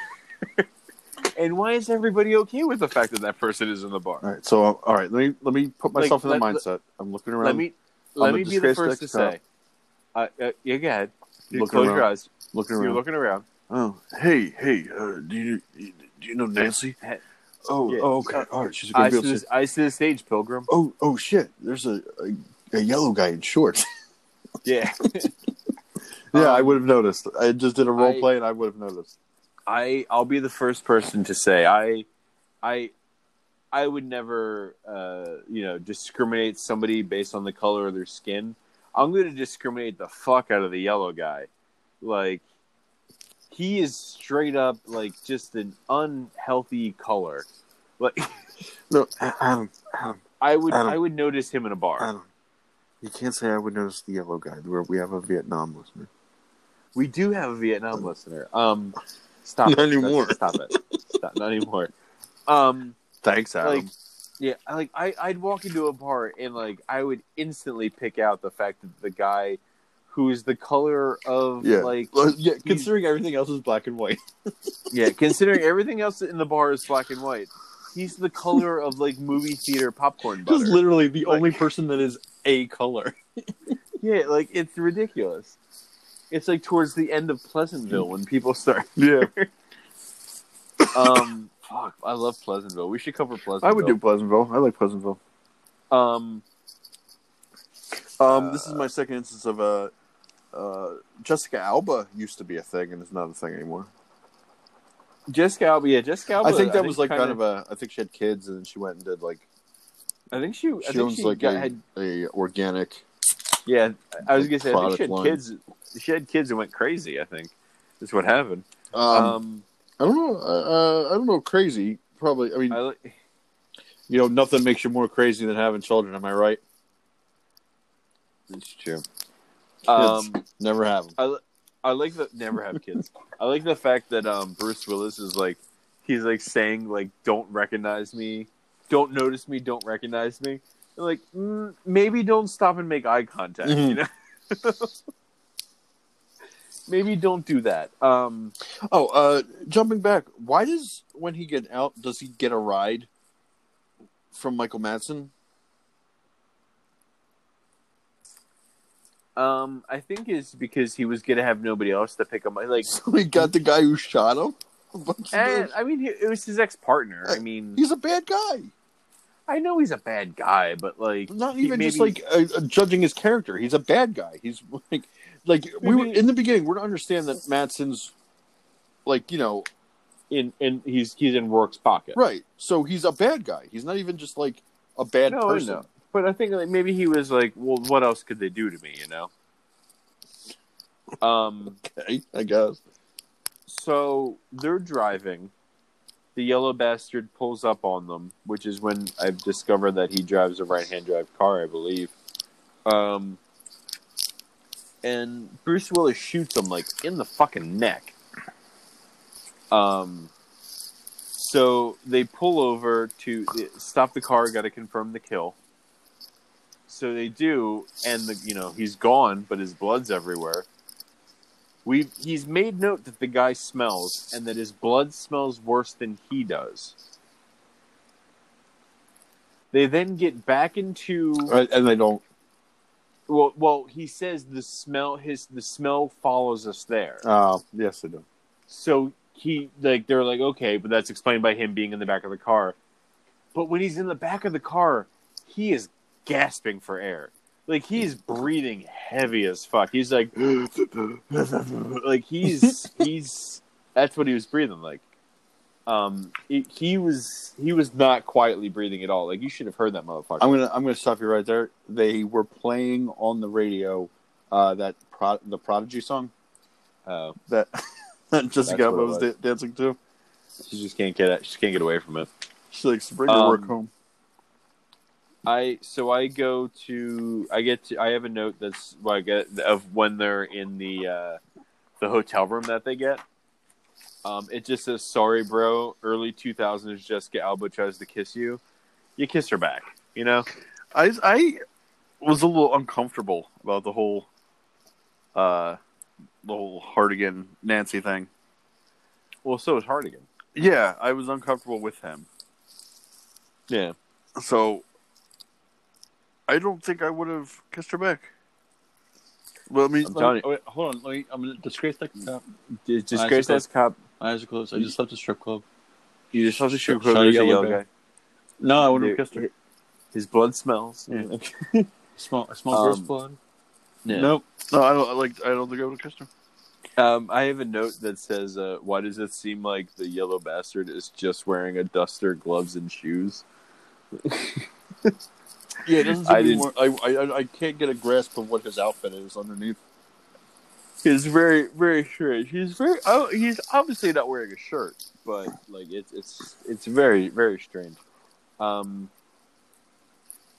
And why is everybody okay with the fact that that person is in the bar? All right, so, all right, let me let me put myself like, in let, the mindset. I'm looking around. Let me, let me be the first to say. Uh, uh, yeah, go ahead. You close around. your eyes. Looking so around. You're looking around. Oh, hey, hey, uh, do, you, do you know Nancy? Oh, yeah. oh okay. All right, she's a good girl. Eyes to the stage, Pilgrim. Oh, oh shit, there's a, a, a yellow guy in shorts. Yeah, yeah. Um, I would have noticed. I just did a role I, play, and I would have noticed. I I'll be the first person to say I I I would never uh, you know discriminate somebody based on the color of their skin. I'm going to discriminate the fuck out of the yellow guy. Like he is straight up like just an unhealthy color. Like no, Adam, Adam, I would Adam, I would notice him in a bar. Adam. You can't say I would notice the yellow guy. Where we have a Vietnam listener. We do have a Vietnam listener. Um, stop not it. anymore. That's, stop it. Stop, not anymore. Um, Thanks, Adam. Like, yeah, like I, I'd walk into a bar and like I would instantly pick out the fact that the guy who is the color of yeah. like yeah, considering everything else is black and white. yeah, considering everything else in the bar is black and white. He's the color of like movie theater popcorn butter. He's literally the like, only person that is a color. yeah, like it's ridiculous. It's like towards the end of Pleasantville when people start. Yeah. um, fuck, I love Pleasantville. We should cover Pleasantville. I would do Pleasantville. I like Pleasantville. Um, um, uh, this is my second instance of a uh, uh, Jessica Alba used to be a thing and it's not a thing anymore. Jessica Alba, yeah, Jessica Alba. I think that I was think like kind of, of a. I think she had kids, and then she went and did like. I think she. I she think owns she like got, a, had, a organic. Yeah, I was gonna say. I think she had line. kids. She had kids and went crazy. I think that's what happened. Um, um I don't know. Uh, I don't know. Crazy, probably. I mean, I li- you know, nothing makes you more crazy than having children. Am I right? It's true. Kids, um, never have them. I li- I like the never have kids. I like the fact that um, Bruce Willis is like he's like saying like don't recognize me, don't notice me, don't recognize me. And like mm, maybe don't stop and make eye contact. Mm-hmm. You know, maybe don't do that. Um, oh, uh, jumping back, why does when he get out does he get a ride from Michael Madsen? Um, I think it's because he was gonna have nobody else to pick him. Like, so he got the guy who shot him. And, I mean, it was his ex-partner. I mean, he's a bad guy. I know he's a bad guy, but like, not even maybe... just like uh, judging his character. He's a bad guy. He's like, like maybe... we were in the beginning. We're to understand that Madsen's like, you know, in and he's he's in Rourke's pocket, right? So he's a bad guy. He's not even just like a bad no, person. No. But I think like, maybe he was like, well, what else could they do to me? You know. Um. Okay, I guess. So they're driving. The Yellow Bastard pulls up on them, which is when I've discovered that he drives a right-hand drive car, I believe. Um, and Bruce Willis shoots him, like, in the fucking neck. Um, so they pull over to stop the car, gotta confirm the kill. So they do, and, the, you know, he's gone, but his blood's everywhere. We've, he's made note that the guy smells and that his blood smells worse than he does. They then get back into... Uh, and they don't... Well, well, he says the smell his the smell follows us there. Oh, uh, yes, it does. So he, like, they're like, okay, but that's explained by him being in the back of the car. But when he's in the back of the car, he is gasping for air. Like, he's breathing heavy as fuck. He's like... like, he's... he's. That's what he was breathing like. Um, it, he was he was not quietly breathing at all. Like, you should have heard that motherfucker. I'm gonna I'm gonna stop you right there. They were playing on the radio uh, that Pro- the Prodigy song. Oh. That, that Jessica Alba was, was. Da- dancing to. She just can't get it. She can't get away from it. She's like, bring your um, work home. I so I go to I get to I have a note that's well, I get of when they're in the uh, the hotel room that they get. Um, it just says, "Sorry, bro. Early two thousands. Jessica Alba tries to kiss you. You kiss her back." You know, I I was a little uncomfortable about the whole uh the whole Hartigan Nancy thing. Well, so is Hartigan. Yeah, I was uncomfortable with him. Yeah. So. I don't think I would have kissed her back. Well, I mean, I'm let me, oh, wait, hold on. Let me, I'm going to disgrace that cop. D- disgrace that cop. My eyes are closed. I just left a strip club. You just left a strip club. There's a yellow guy. guy. No, I wouldn't Dude, have kissed her. His blood smells. Yeah. Okay. Small, smells um, worse blood. Yeah. Nope. No, I don't. Like, I don't think I would have kissed her. Um, I have a note that says, uh, "Why does it seem like the Yellow Bastard is just wearing a duster, gloves, and shoes?" Yeah, it doesn't seem I, more, I, I I can't get a grasp of what his outfit is underneath. He's very, very strange. He's very. Oh, he's obviously not wearing a shirt, but like it's it's it's very, very strange. Um.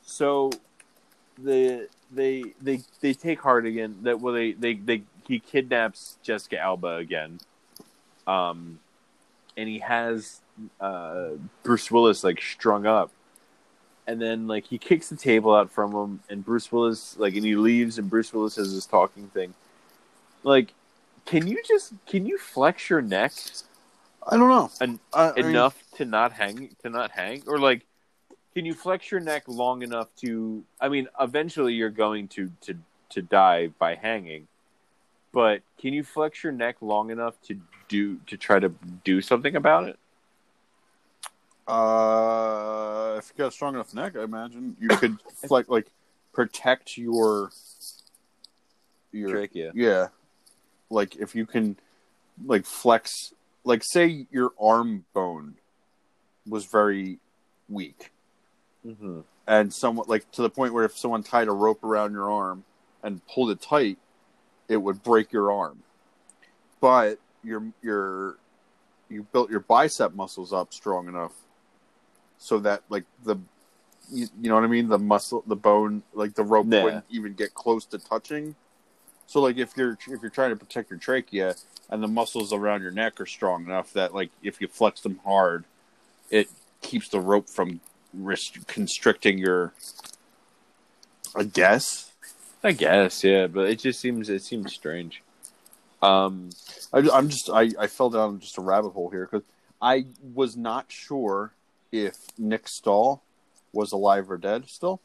So, the they they they take Hartigan. That well, they, they they he kidnaps Jessica Alba again. Um, and he has uh Bruce Willis like strung up. And then, like, he kicks the table out from him, and Bruce Willis, like, and he leaves, and Bruce Willis has this talking thing. Like, can you just, can you flex your neck? I don't know. En- I, I enough mean... to not hang, to not hang? Or, like, can you flex your neck long enough to, I mean, eventually you're going to, to, to die by hanging. But can you flex your neck long enough to do, to try to do something about it? Uh, if you got a strong enough neck, I imagine you could like like protect your your trachea. Yeah, like if you can like flex, like say your arm bone was very weak, mm-hmm. and somewhat like to the point where if someone tied a rope around your arm and pulled it tight, it would break your arm. But your your you built your bicep muscles up strong enough. So that, like, the, you, you know what I mean? The muscle, the bone, like, the rope yeah. wouldn't even get close to touching. So, like, if you're if you're trying to protect your trachea and the muscles around your neck are strong enough that, like, if you flex them hard, it keeps the rope from rest- constricting your, I guess? I guess, yeah. But it just seems, it seems strange. Um, I, I'm just, I, I fell down just a rabbit hole here because I was not sure... if Nick Stahl was alive or dead still.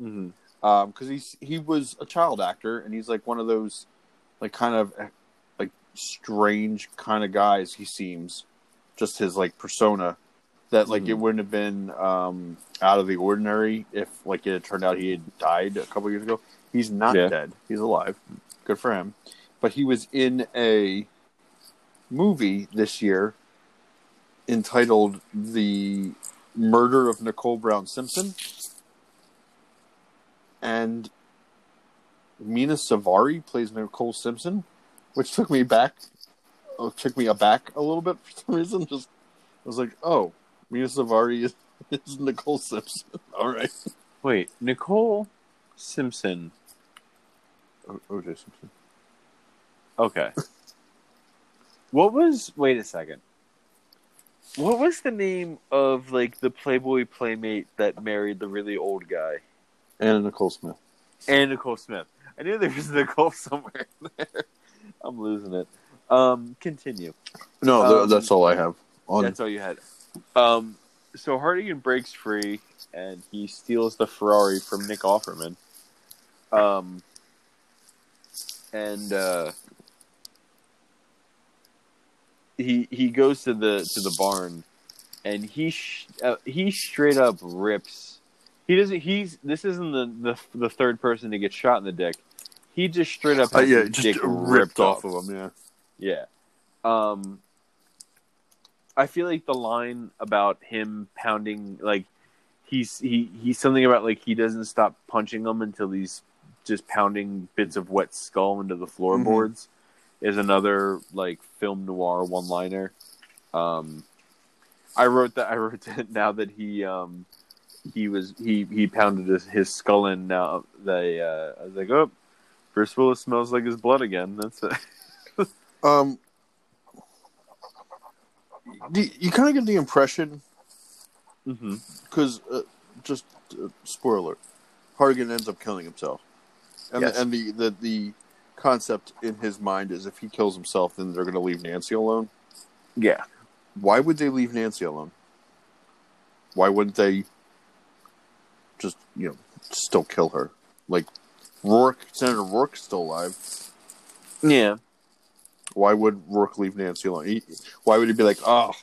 Mm-hmm. Um, 'cause he's, he was a child actor and he's like one of those like kind of like strange kind of guys. He seems just his like persona that like, mm-hmm. it wouldn't have been um, out of the ordinary if like it had turned out he had died a couple years ago. He's not yeah. dead. He's alive. Good for him. But he was in a movie this year entitled The Murder of Nicole Brown Simpson. And Mina Savari plays Nicole Simpson, which took me back, oh, took me aback a little bit for some reason. Just I was like, oh, Mina Savari is, is Nicole Simpson. All right. Wait, Nicole Simpson. O- OJ Simpson. Okay. What was, wait a second. What was the name of, like, the Playboy Playmate that married the really old guy? Anna Nicole Smith. Anna Nicole Smith. I knew there was a Nicole somewhere in there. I'm losing it. Um, continue. No, um, th- that's all I have. On... That's all you had. Um, so Hartigan breaks free, and he steals the Ferrari from Nick Offerman. Um, and, uh... He he goes to the to the barn, and he sh- uh, he straight up rips. He doesn't. He's this isn't the, the the third person to get shot in the dick. He just straight up. Uh, yeah, just dick ripped, ripped off of him. Yeah, yeah. Um, I feel like the line about him pounding, like he's he he's something about like he doesn't stop punching them until he's just pounding bits of wet skull into the floorboards. Mm-hmm. Is another like film noir one liner. Um, I wrote that. I wrote that now that he um, he was he he pounded his, his skull in. Now they uh, I was like, oh, Bruce Willis smells like his blood again. That's it. um, you, you kind of get the impression, because mm-hmm. uh, just uh, spoiler, Hartigan ends up killing himself, and yes. the, and the the. the concept in his mind is if he kills himself, then they're going to leave Nancy alone. Yeah. Why would they leave Nancy alone? Why wouldn't they just, you know, still kill her? Like, Rourke, Senator Rourke's still alive. Yeah. Why would Rourke leave Nancy alone? He, why would he be like, oh,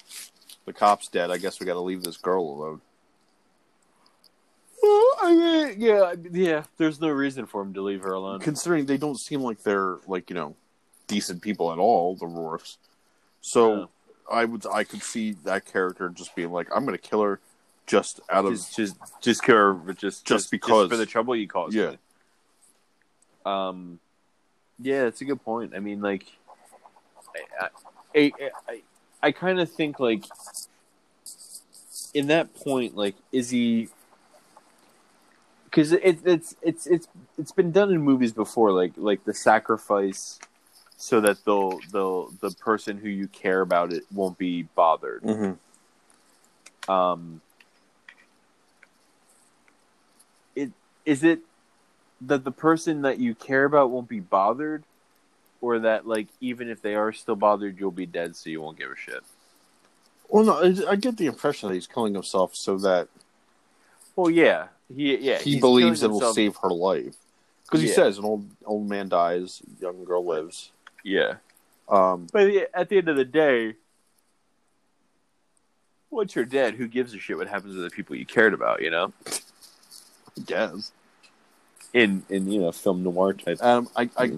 the cop's dead. I guess we got to leave this girl alone. Well, I mean, yeah, yeah. There's no reason for him to leave her alone. Considering they don't seem like they're like you know decent people at all, the Rourkes. So yeah. I would, I could see that character just being like, "I'm going to kill her just out just, of just, just kill her, but just, just just because just for the trouble you caused." Yeah. Me. Um. Yeah, that's a good point. I mean, like, I, I, I, I, I kind of think like in that point, like, is he? Because it, it's it's it's it's been done in movies before, like like the sacrifice, so that they'll they'll the person who you care about it won't be bothered. Mm-hmm. Um, it is it that the person that you care about won't be bothered, or that like even if they are still bothered, you'll be dead, so you won't give a shit. Well, no, I get the impression that he's killing himself so that. Well, yeah. He, yeah, he believes it will save her life. Because yeah. he says, an old old man dies, young girl lives. Yeah. Um, but at the end of the day, once you're dead, who gives a shit what happens to the people you cared about, you know? I guess. In, in you know, film noir type. Um, I, I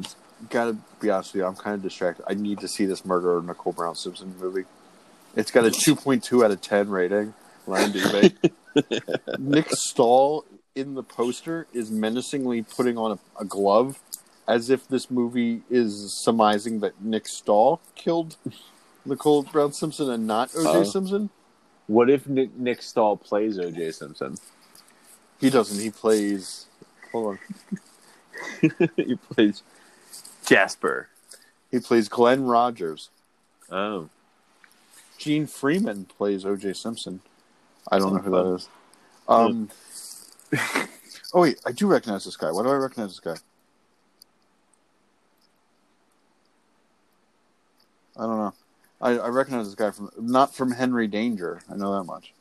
gotta be honest with you, I'm kind of distracted. I need to see this Murder of Nicole Brown Simpson movie. It's got a two point two out of ten rating. Ryan D B. Nick Stahl in the poster is menacingly putting on a, a glove as if this movie is surmising that Nick Stahl killed Nicole Brown Simpson and not O J uh, Simpson. What if Nick, Nick Stahl plays O J Simpson? He doesn't. He plays... Hold on. He plays Jasper. He plays Glenn Rogers. Oh. Gene Freeman plays O J Simpson. I don't know who that is. Um, oh, wait. I do recognize this guy. Why do I recognize this guy? I don't know. I, I recognize this guy from... Not from Henry Danger. I know that much.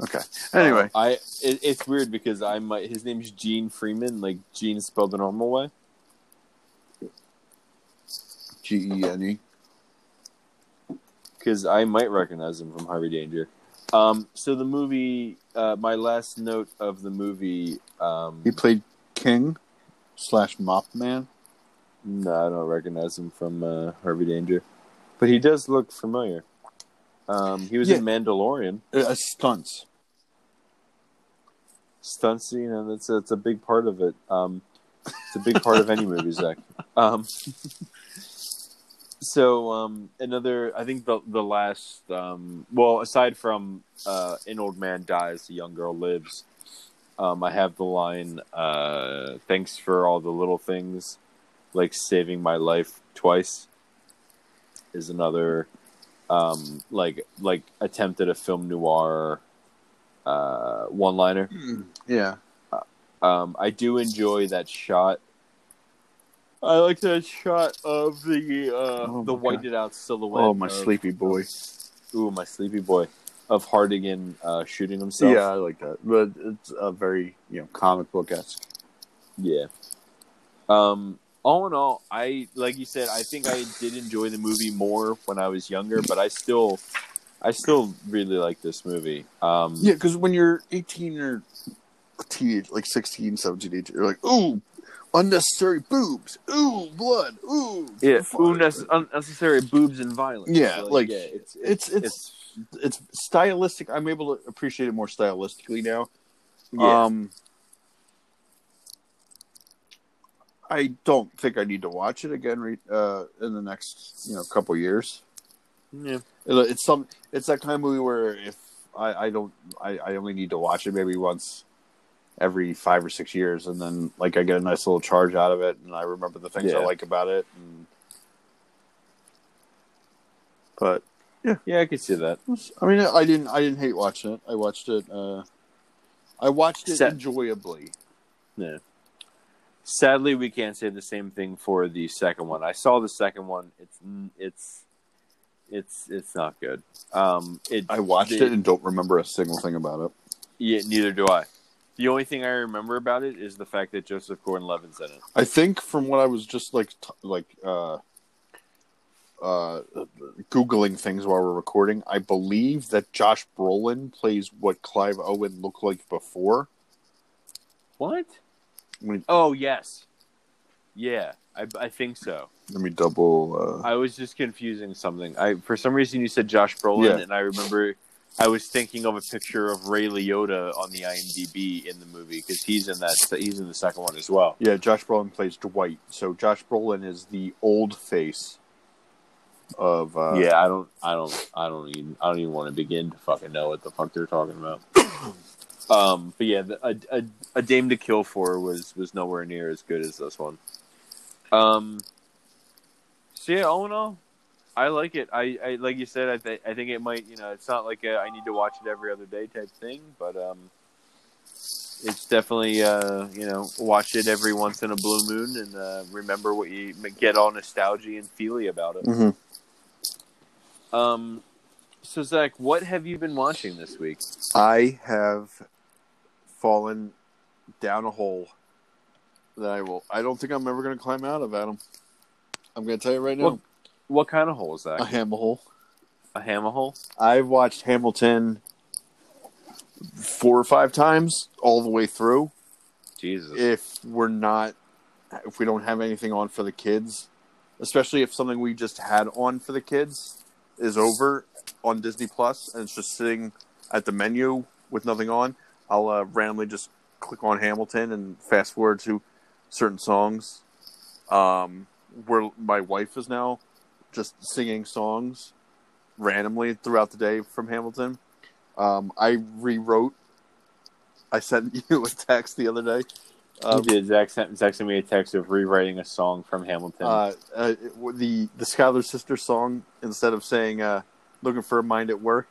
Okay. Anyway. Uh, I it, It's weird because I might... His name's Gene Freeman. Like, Gene is spelled the normal way. G E N E. Because I might recognize him from Harvey Danger. Um, so the movie, uh, my last note of the movie... Um, he played King slash Mop Man? No, I don't recognize him from uh, Harvey Danger. But he does look familiar. Um, he was yeah. in Mandalorian. Uh, stunts. Stunt scene, and that's that's a big part of it. Um, it's a big part of any movie, Zach. Um, so um, another, I think the the last, um, well, aside from uh, an old man dies, a young girl lives. Um, I have the line, uh, "Thanks for all the little things, like saving my life twice." Is another um, like like attempt at a film noir uh, one liner. Yeah, um, I do enjoy that shot. I like that shot of the uh, oh the whited God. out silhouette. Oh my of, sleepy boy! Of, ooh, my sleepy boy of Hartigan uh, shooting himself. Yeah, I like that. But it's a very you know comic book esque. Yeah. Um. All in all, I like you said. I think I did enjoy the movie more when I was younger, but I still, I still really like this movie. Um, yeah, because when you're eighteen or teenage, like sixteen, seventeen, eighteen, you're like, ooh, unnecessary boobs, ooh, blood, ooh, yeah, ooh, unnecessary boobs and violence. Yeah, so, like, like yeah, it's, it's, it's, it's it's it's stylistic. I'm able to appreciate it more stylistically now. Yeah. Um, I don't think I need to watch it again uh, in the next, you know, couple years. Yeah, it's some. It's that kind of movie where if I, I don't, I, I only need to watch it maybe once every five or six years, and then like I get a nice little charge out of it, and I remember the things yeah. I like about it. And... But yeah, yeah, I could see that. I mean, I didn't, I didn't hate watching it. I watched it. Uh, I watched it Set. enjoyably. Yeah. Sadly, we can't say the same thing for the second one. I saw the second one. It's it's it's it's not good. Um, it, I watched it, it and don't remember a single thing about it. Yeah, neither do I. The only thing I remember about it is the fact that Joseph Gordon-Levitt's in it. I think from what I was just like t- like uh, uh, googling things while we're recording, I believe that Josh Brolin plays what Clive Owen looked like before. What? Let me, oh yes, yeah, I, I think so. Let me double. Uh... I was just confusing something. I for some reason you said Josh Brolin, yeah. and I remember I was thinking of a picture of Ray Liotta on the IMDb in the movie because he's in that. He's in the second one as well. Yeah, Josh Brolin plays Dwight. So Josh Brolin is the old face of. Uh... Yeah, I don't, I don't, I don't even, I don't even want to begin to fucking know what the fuck they're talking about. Um, but yeah, the, a, a a Dame to Kill For was was nowhere near as good as this one. Um, so yeah, all in all, I like it. I, I like you said. I th- I think it might. You know, it's not like a, I need to watch it every other day type thing, but um, it's definitely uh, you know, watch it every once in a blue moon and uh, remember what you get all nostalgia and feely about it. Mm-hmm. Um. So Zach, what have you been watching this week? I have fallen down a hole that I will. I don't think I'm ever going to climb out of, Adam. I'm going to tell you right now. What, what kind of hole is that? A hammer hole. A hammer hole? I've watched Hamilton four or five times all the way through. Jesus. If we're not, if we don't have anything on for the kids, especially if something we just had on for the kids is over on Disney Plus, and it's just sitting at the menu with nothing on, I'll uh, randomly just click on Hamilton and fast forward to certain songs. Um, where my wife is now just singing songs randomly throughout the day from Hamilton. Um, I rewrote. I sent you a text the other day. Um, you did. Zach sent, Zach sent me a text of rewriting a song from Hamilton. Uh, uh, the the Schuyler Sisters song, instead of saying... Uh, looking for a mind at work,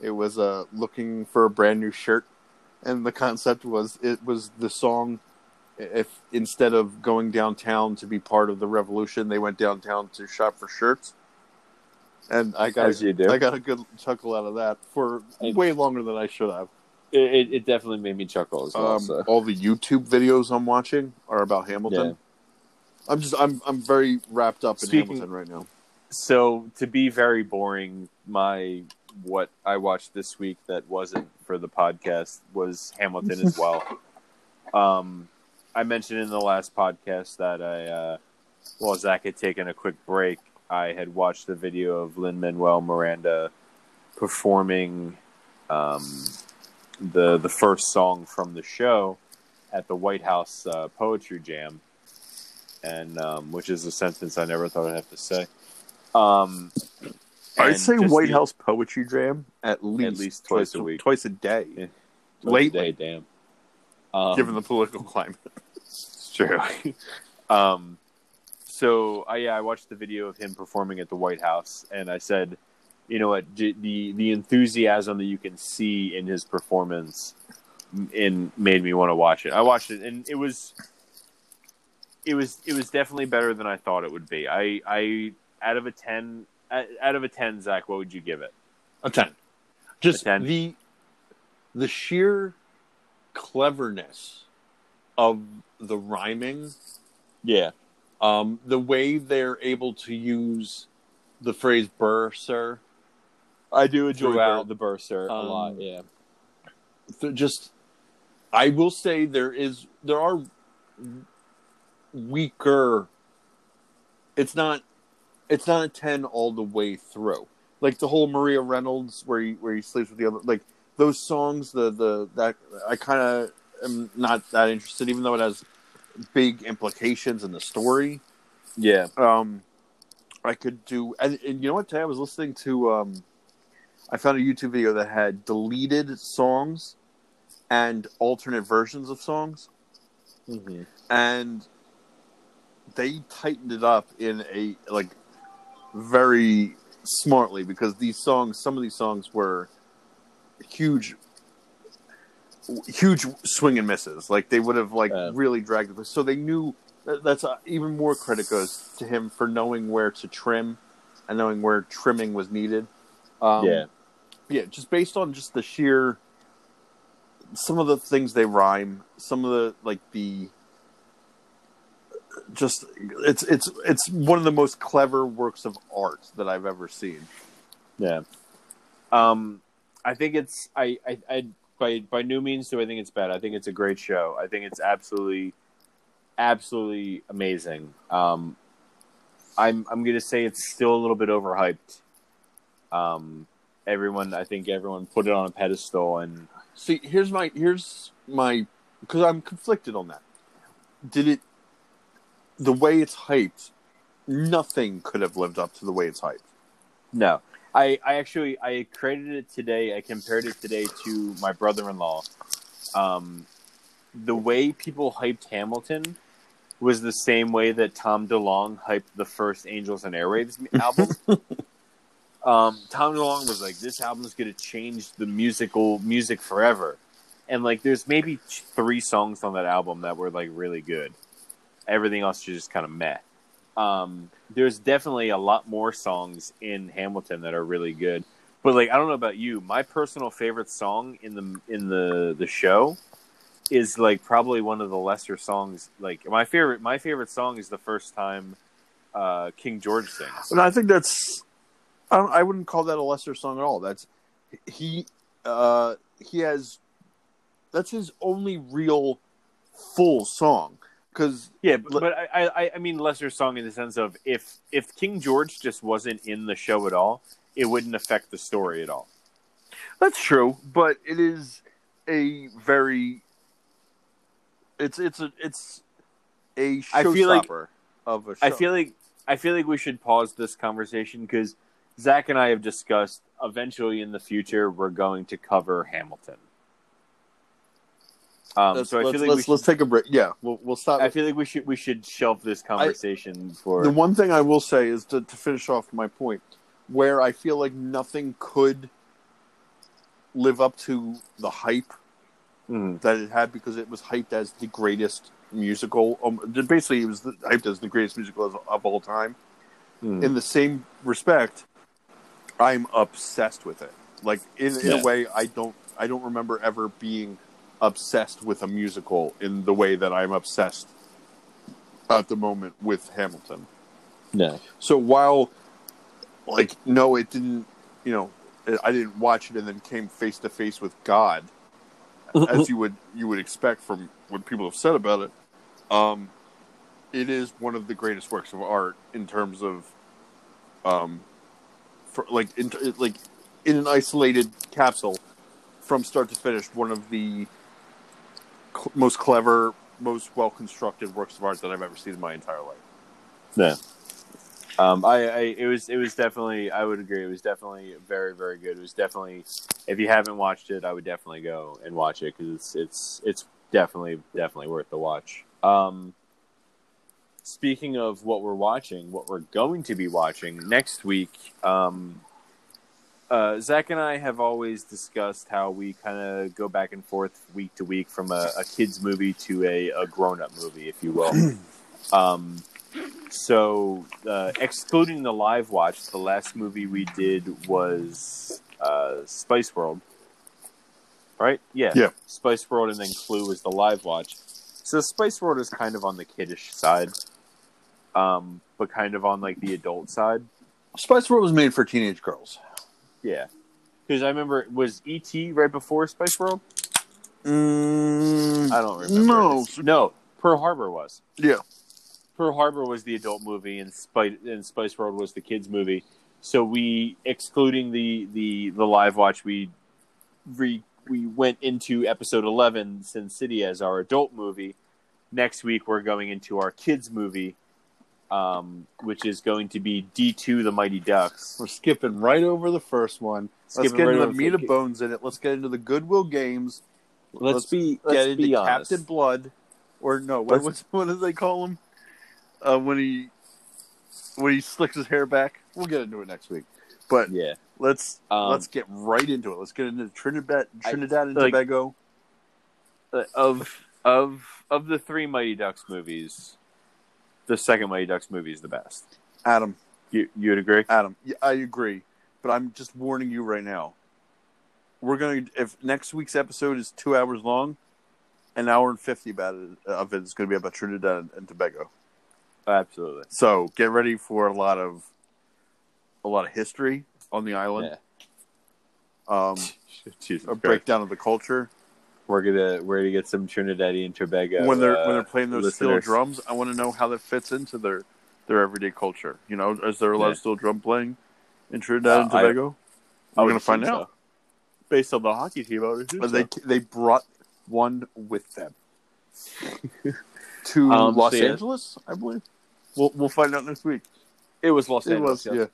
it was uh, looking for a brand new shirt, and the concept was it was the song. If instead of going downtown to be part of the revolution, they went downtown to shop for shirts, and I got As you do. I got a good chuckle out of that for way longer than I should have. It, it definitely made me chuckle as well. Um, so. All the YouTube videos I'm watching are about Hamilton. Yeah. I'm just I'm I'm very wrapped up in Speaking- Hamilton right now. So, to be very boring, my what I watched this week that wasn't for the podcast was Hamilton as well. Um, I mentioned in the last podcast that I, uh, well, Zach had taken a quick break I had watched the video of Lin-Manuel Miranda performing um, the the first song from the show at the White House uh, Poetry Jam, and um, which is a sentence I never thought I'd have to say. Um, I'd say White the, House Poetry Jam at least, at least twice, twice a week, twice a day. Yeah. Twice Lately, a day, damn. Um, given the political climate, it's true. um, so I, yeah, I watched the video of him performing at the White House, and I said, you know what, d- the the enthusiasm that you can see in his performance, in made me want to watch it. I watched it, and it was, it was, it was definitely better than I thought it would be. I, I out of a ten, out of a ten, Zach, what would you give it? A ten. Just a ten. the the sheer cleverness of the rhyming. Yeah. Um, the way they're able to use the phrase "burr, sir," I do enjoy the "burr, sir" um, a lot. Yeah, th- just I will say there is there are weaker. It's not it's not a ten all the way through. Like the whole Maria Reynolds where he, where he sleeps with the other, like those songs. The the that I kind of am not that interested, even though it has big implications in the story. Yeah. Um, I could do, and, and you know what? Today I was listening to, um, I found a YouTube video that had deleted songs and alternate versions of songs, mm-hmm. and they tightened it up in a like very smartly, because these songs, some of these songs were huge. Huge swing and misses. Like they would have like uh, really dragged it. So they knew that, that's uh, even more credit goes to him for knowing where to trim and knowing where trimming was needed. Um, yeah. Yeah. Just based on just the sheer, some of the things they rhyme, some of the, like the, just it's, it's, it's one of the most clever works of art that I've ever seen. Yeah. Um, I think it's, I, I, I, By by no means do I think it's bad. I think it's a great show. I think it's absolutely, absolutely amazing. Um, I'm I'm gonna say it's still a little bit overhyped. Um, everyone, I think everyone put it on a pedestal. And see, here's my here's my because I'm conflicted on that. Did it the way it's hyped? Nothing could have lived up to the way it's hyped. No. I, I actually, I created it today, I compared it today to my brother-in-law. Um, the way people hyped Hamilton was the same way that Tom DeLonge hyped the first Angels and Airwaves album. um, Tom DeLonge was like, this album is going to change the musical music forever. And like, there's maybe three songs on that album that were like really good. Everything else is just kind of meh. Um, there's definitely a lot more songs in Hamilton that are really good, but like, I don't know about you. My personal favorite song in the, in the, the show is like probably one of the lesser songs. Like my favorite, my favorite song is the first time, uh, King George sings. And I think that's, I, don't, I wouldn't call that a lesser song at all. That's he, uh, he has, that's his only real full song. Cause, yeah, but, but I, I, I mean lesser song in the sense of if if King George just wasn't in the show at all, it wouldn't affect the story at all. That's true, but it is a very it's it's a it's a showstopper of a show. I feel like I feel like we should pause this conversation because Zach and I have discussed eventually in the future we're going to cover Hamilton. Um, let's, so I let's, feel like let's, we should, let's take a break. Yeah, we'll we'll stop. I feel like we should we should shelve this conversation I, for. The one thing I will say is to, to finish off my point, where I feel like nothing could live up to the hype mm. that it had because it was hyped as the greatest musical. Um, basically, it was hyped as the greatest musical of, of all time. Mm. In the same respect, I'm obsessed with it. Like in, yeah. in a way, I don't I don't remember ever being obsessed with a musical in the way that I'm obsessed at the moment with Hamilton. No. So while, like, no, it didn't, you know, I didn't watch it and then came face to face with God, as you would you would expect from what people have said about it. Um, it is one of the greatest works of art in terms of um, for, like in, like in an isolated capsule from start to finish, one of the cl- most clever, most well constructed works of art that I've ever seen in my entire life. Yeah. Um, I, I, it was, it was definitely, I would agree. It was definitely very, very good. It was definitely, if you haven't watched it, I would definitely go and watch it. Cause it's, it's, it's definitely, definitely worth the watch. Um, speaking of what we're watching, what we're going to be watching next week, um, uh, Zach and I have always discussed how we kind of go back and forth week to week from a, a kid's movie to a, a grown up movie, if you will. um, So, uh, excluding the live watch, the last movie we did was uh, Spice World, right? Yeah. yeah, Spice World, and then Clue was the live watch. So Spice World is kind of on the kiddish side, um, but kind of on like the adult side. Spice World was made for teenage girls. Yeah, because I remember, was E T right before Spice World? Mm, I don't remember. No, no, Pearl Harbor was. Yeah. Pearl Harbor was the adult movie, and Spice, and Spice World was the kids' movie. So we, excluding the, the, the live watch, we re, we went into episode eleven, Sin City, as our adult movie. Next week, we're going into our kids' movie, um, which is going to be D two, The Mighty Ducks. We're skipping right over the first one. Let's skipping get right into the meat and bones in it. Let's get into the Goodwill Games. Let's, let's be let's get into be honest. Captain Blood, or no, what, what's, what do they call him? Uh, when he when he slicks his hair back, we'll get into it next week. But yeah, let's um, let's get right into it. Let's get into Trinidad, Trinidad and I, like, Tobago. Of of of the three Mighty Ducks movies, the second Mighty Ducks movie is the best. Adam, you you would agree? Adam, yeah, I agree. But I'm just warning you right now. We're gonna if next week's episode is two hours long, an hour and fifty about it, of it is going to be about Trinidad and Tobago. Absolutely. So get ready for a lot of a lot of history on the island. Yeah. Um, a breakdown of the culture. We're gonna we're gonna get some Trinidadian Tobago. When they're uh, when they're playing those listeners. Steel drums, I want to know how that fits into their their everyday culture. You know, is there a lot yeah. of steel drum playing in Trinidad uh, and Tobago? I, we're I gonna find so. out. Based on the hockey team, I would assume. They so. they brought one with them to um, Los so yeah. Angeles, I believe. We'll we'll find out next week. It was Los Angeles. It was, yeah.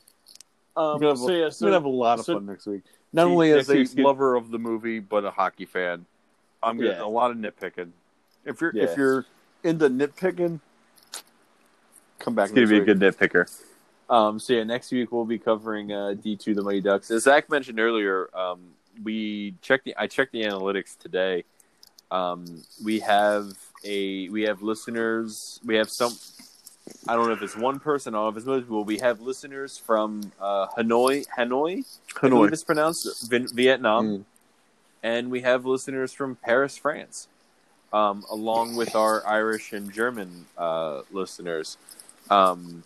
Um, we're so, yeah, so, gonna have a lot of so, fun next week. Not geez, only as a lover of the movie, but a hockey fan. I'm getting yeah. a lot of nitpicking. If you're yeah. if you're into nitpicking, come back. It's next gonna be week. a good nitpicker. Um, so yeah, next week we'll be covering uh, D two, The Mighty Ducks. As Zach mentioned earlier, um, we checked the I checked the analytics today. Um, we have a we have listeners. We have some. I don't know if it's one person or if it's most people. We have listeners from uh, Hanoi, Hanoi, Hanoi. I believe it's pronounced Vin- Vietnam, mm. and we have listeners from Paris, France, um, along with our Irish and German uh, listeners. Um,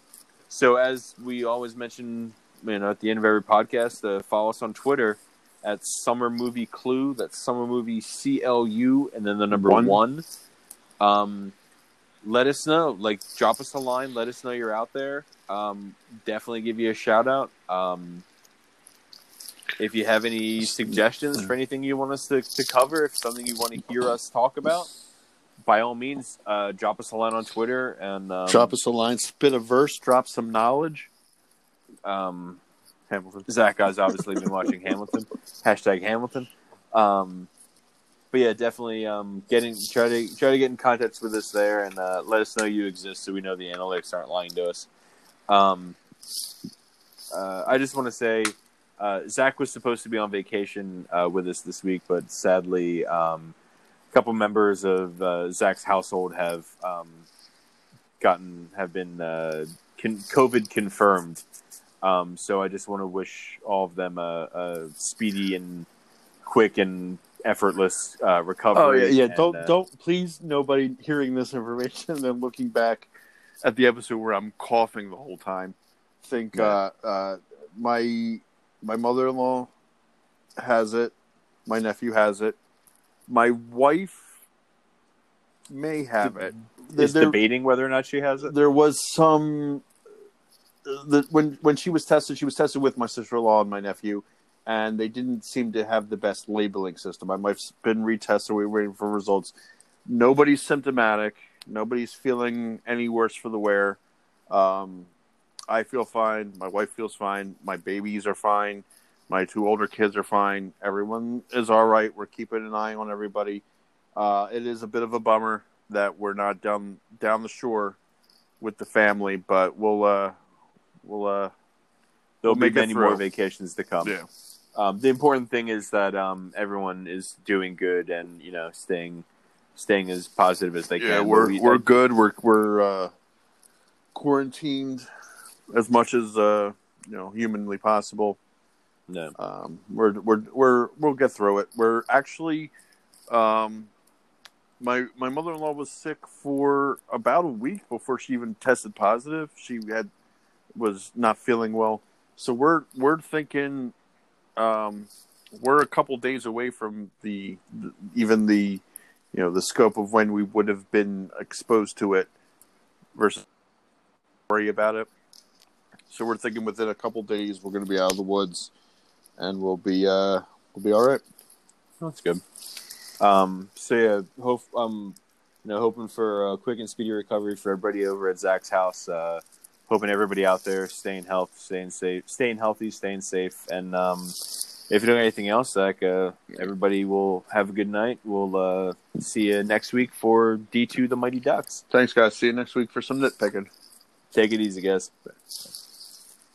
so, as we always mention, you know, at the end of every podcast, uh, follow us on Twitter at Summer Movie Clue. That's Summer Movie C L U, and then the number one. one. Um. Let us know. Like, drop us a line. Let us know you're out there. Um, definitely give you a shout out. Um, if you have any suggestions for anything you want us to, to cover, if something you want to hear us talk about, by all means, uh, drop us a line on Twitter. and um, Drop us a line. Spit a verse. Drop some knowledge. Um, Hamilton. Zach has obviously been watching Hamilton. Hashtag Hamilton. Um But yeah, definitely um, getting try to try to get in contact with us there, and uh, let us know you exist, so we know the analytics aren't lying to us. Um, uh, I just want to say, uh, Zach was supposed to be on vacation uh, with us this week, but sadly, um, a couple members of uh, Zach's household have um, gotten have been uh, con- COVID confirmed. Um, so I just want to wish all of them a, a speedy and quick and effortless uh, recovery. Oh yeah, yeah. And, don't uh, don't please nobody hearing this information and then looking back at the episode where I'm coughing the whole time. I think yeah. uh, uh, my my mother-in-law has it. My nephew has it. My wife may have it. Is there, debating whether or not she has it. There was some the, when when she was tested, she was tested with my sister-in-law and my nephew, and they didn't seem to have the best labeling system. I might have been retested. We were waiting for results. Nobody's symptomatic. Nobody's feeling any worse for the wear. Um, I feel fine. My wife feels fine. My babies are fine. My two older kids are fine. Everyone is all right. We're keeping an eye on everybody. Uh, it is a bit of a bummer that we're not down down the shore with the family, but we'll uh, we'll uh, there'll be many more vacations to come. Yeah. Um, the important thing is that um, everyone is doing good and you know staying staying as positive as they can. Yeah, we're we, we're good. We're we're uh, quarantined as much as uh, you know humanly possible. No, um, we're we're we're we'll get through it. We're actually, um, my my mother-in-law was sick for about a week before she even tested positive. She had was not feeling well, so we're we're thinking, um, we're a couple days away from the, the even the, you know, the scope of when we would have been exposed to it, versus worry about it. So we're thinking within a couple days we're going to be out of the woods. And we'll be uh, we'll be all right. That's good. Um, so yeah, hope um, you know, hoping for a quick and speedy recovery for everybody over at Zach's house. Uh, hoping everybody out there staying healthy, staying safe, staying healthy, staying safe. And um, if you don't have anything else, Zach, uh, everybody will have a good night. We'll uh, see you next week for D two The Mighty Ducks. Thanks, guys. See you next week for some nitpicking. Take it easy, guys. Bye.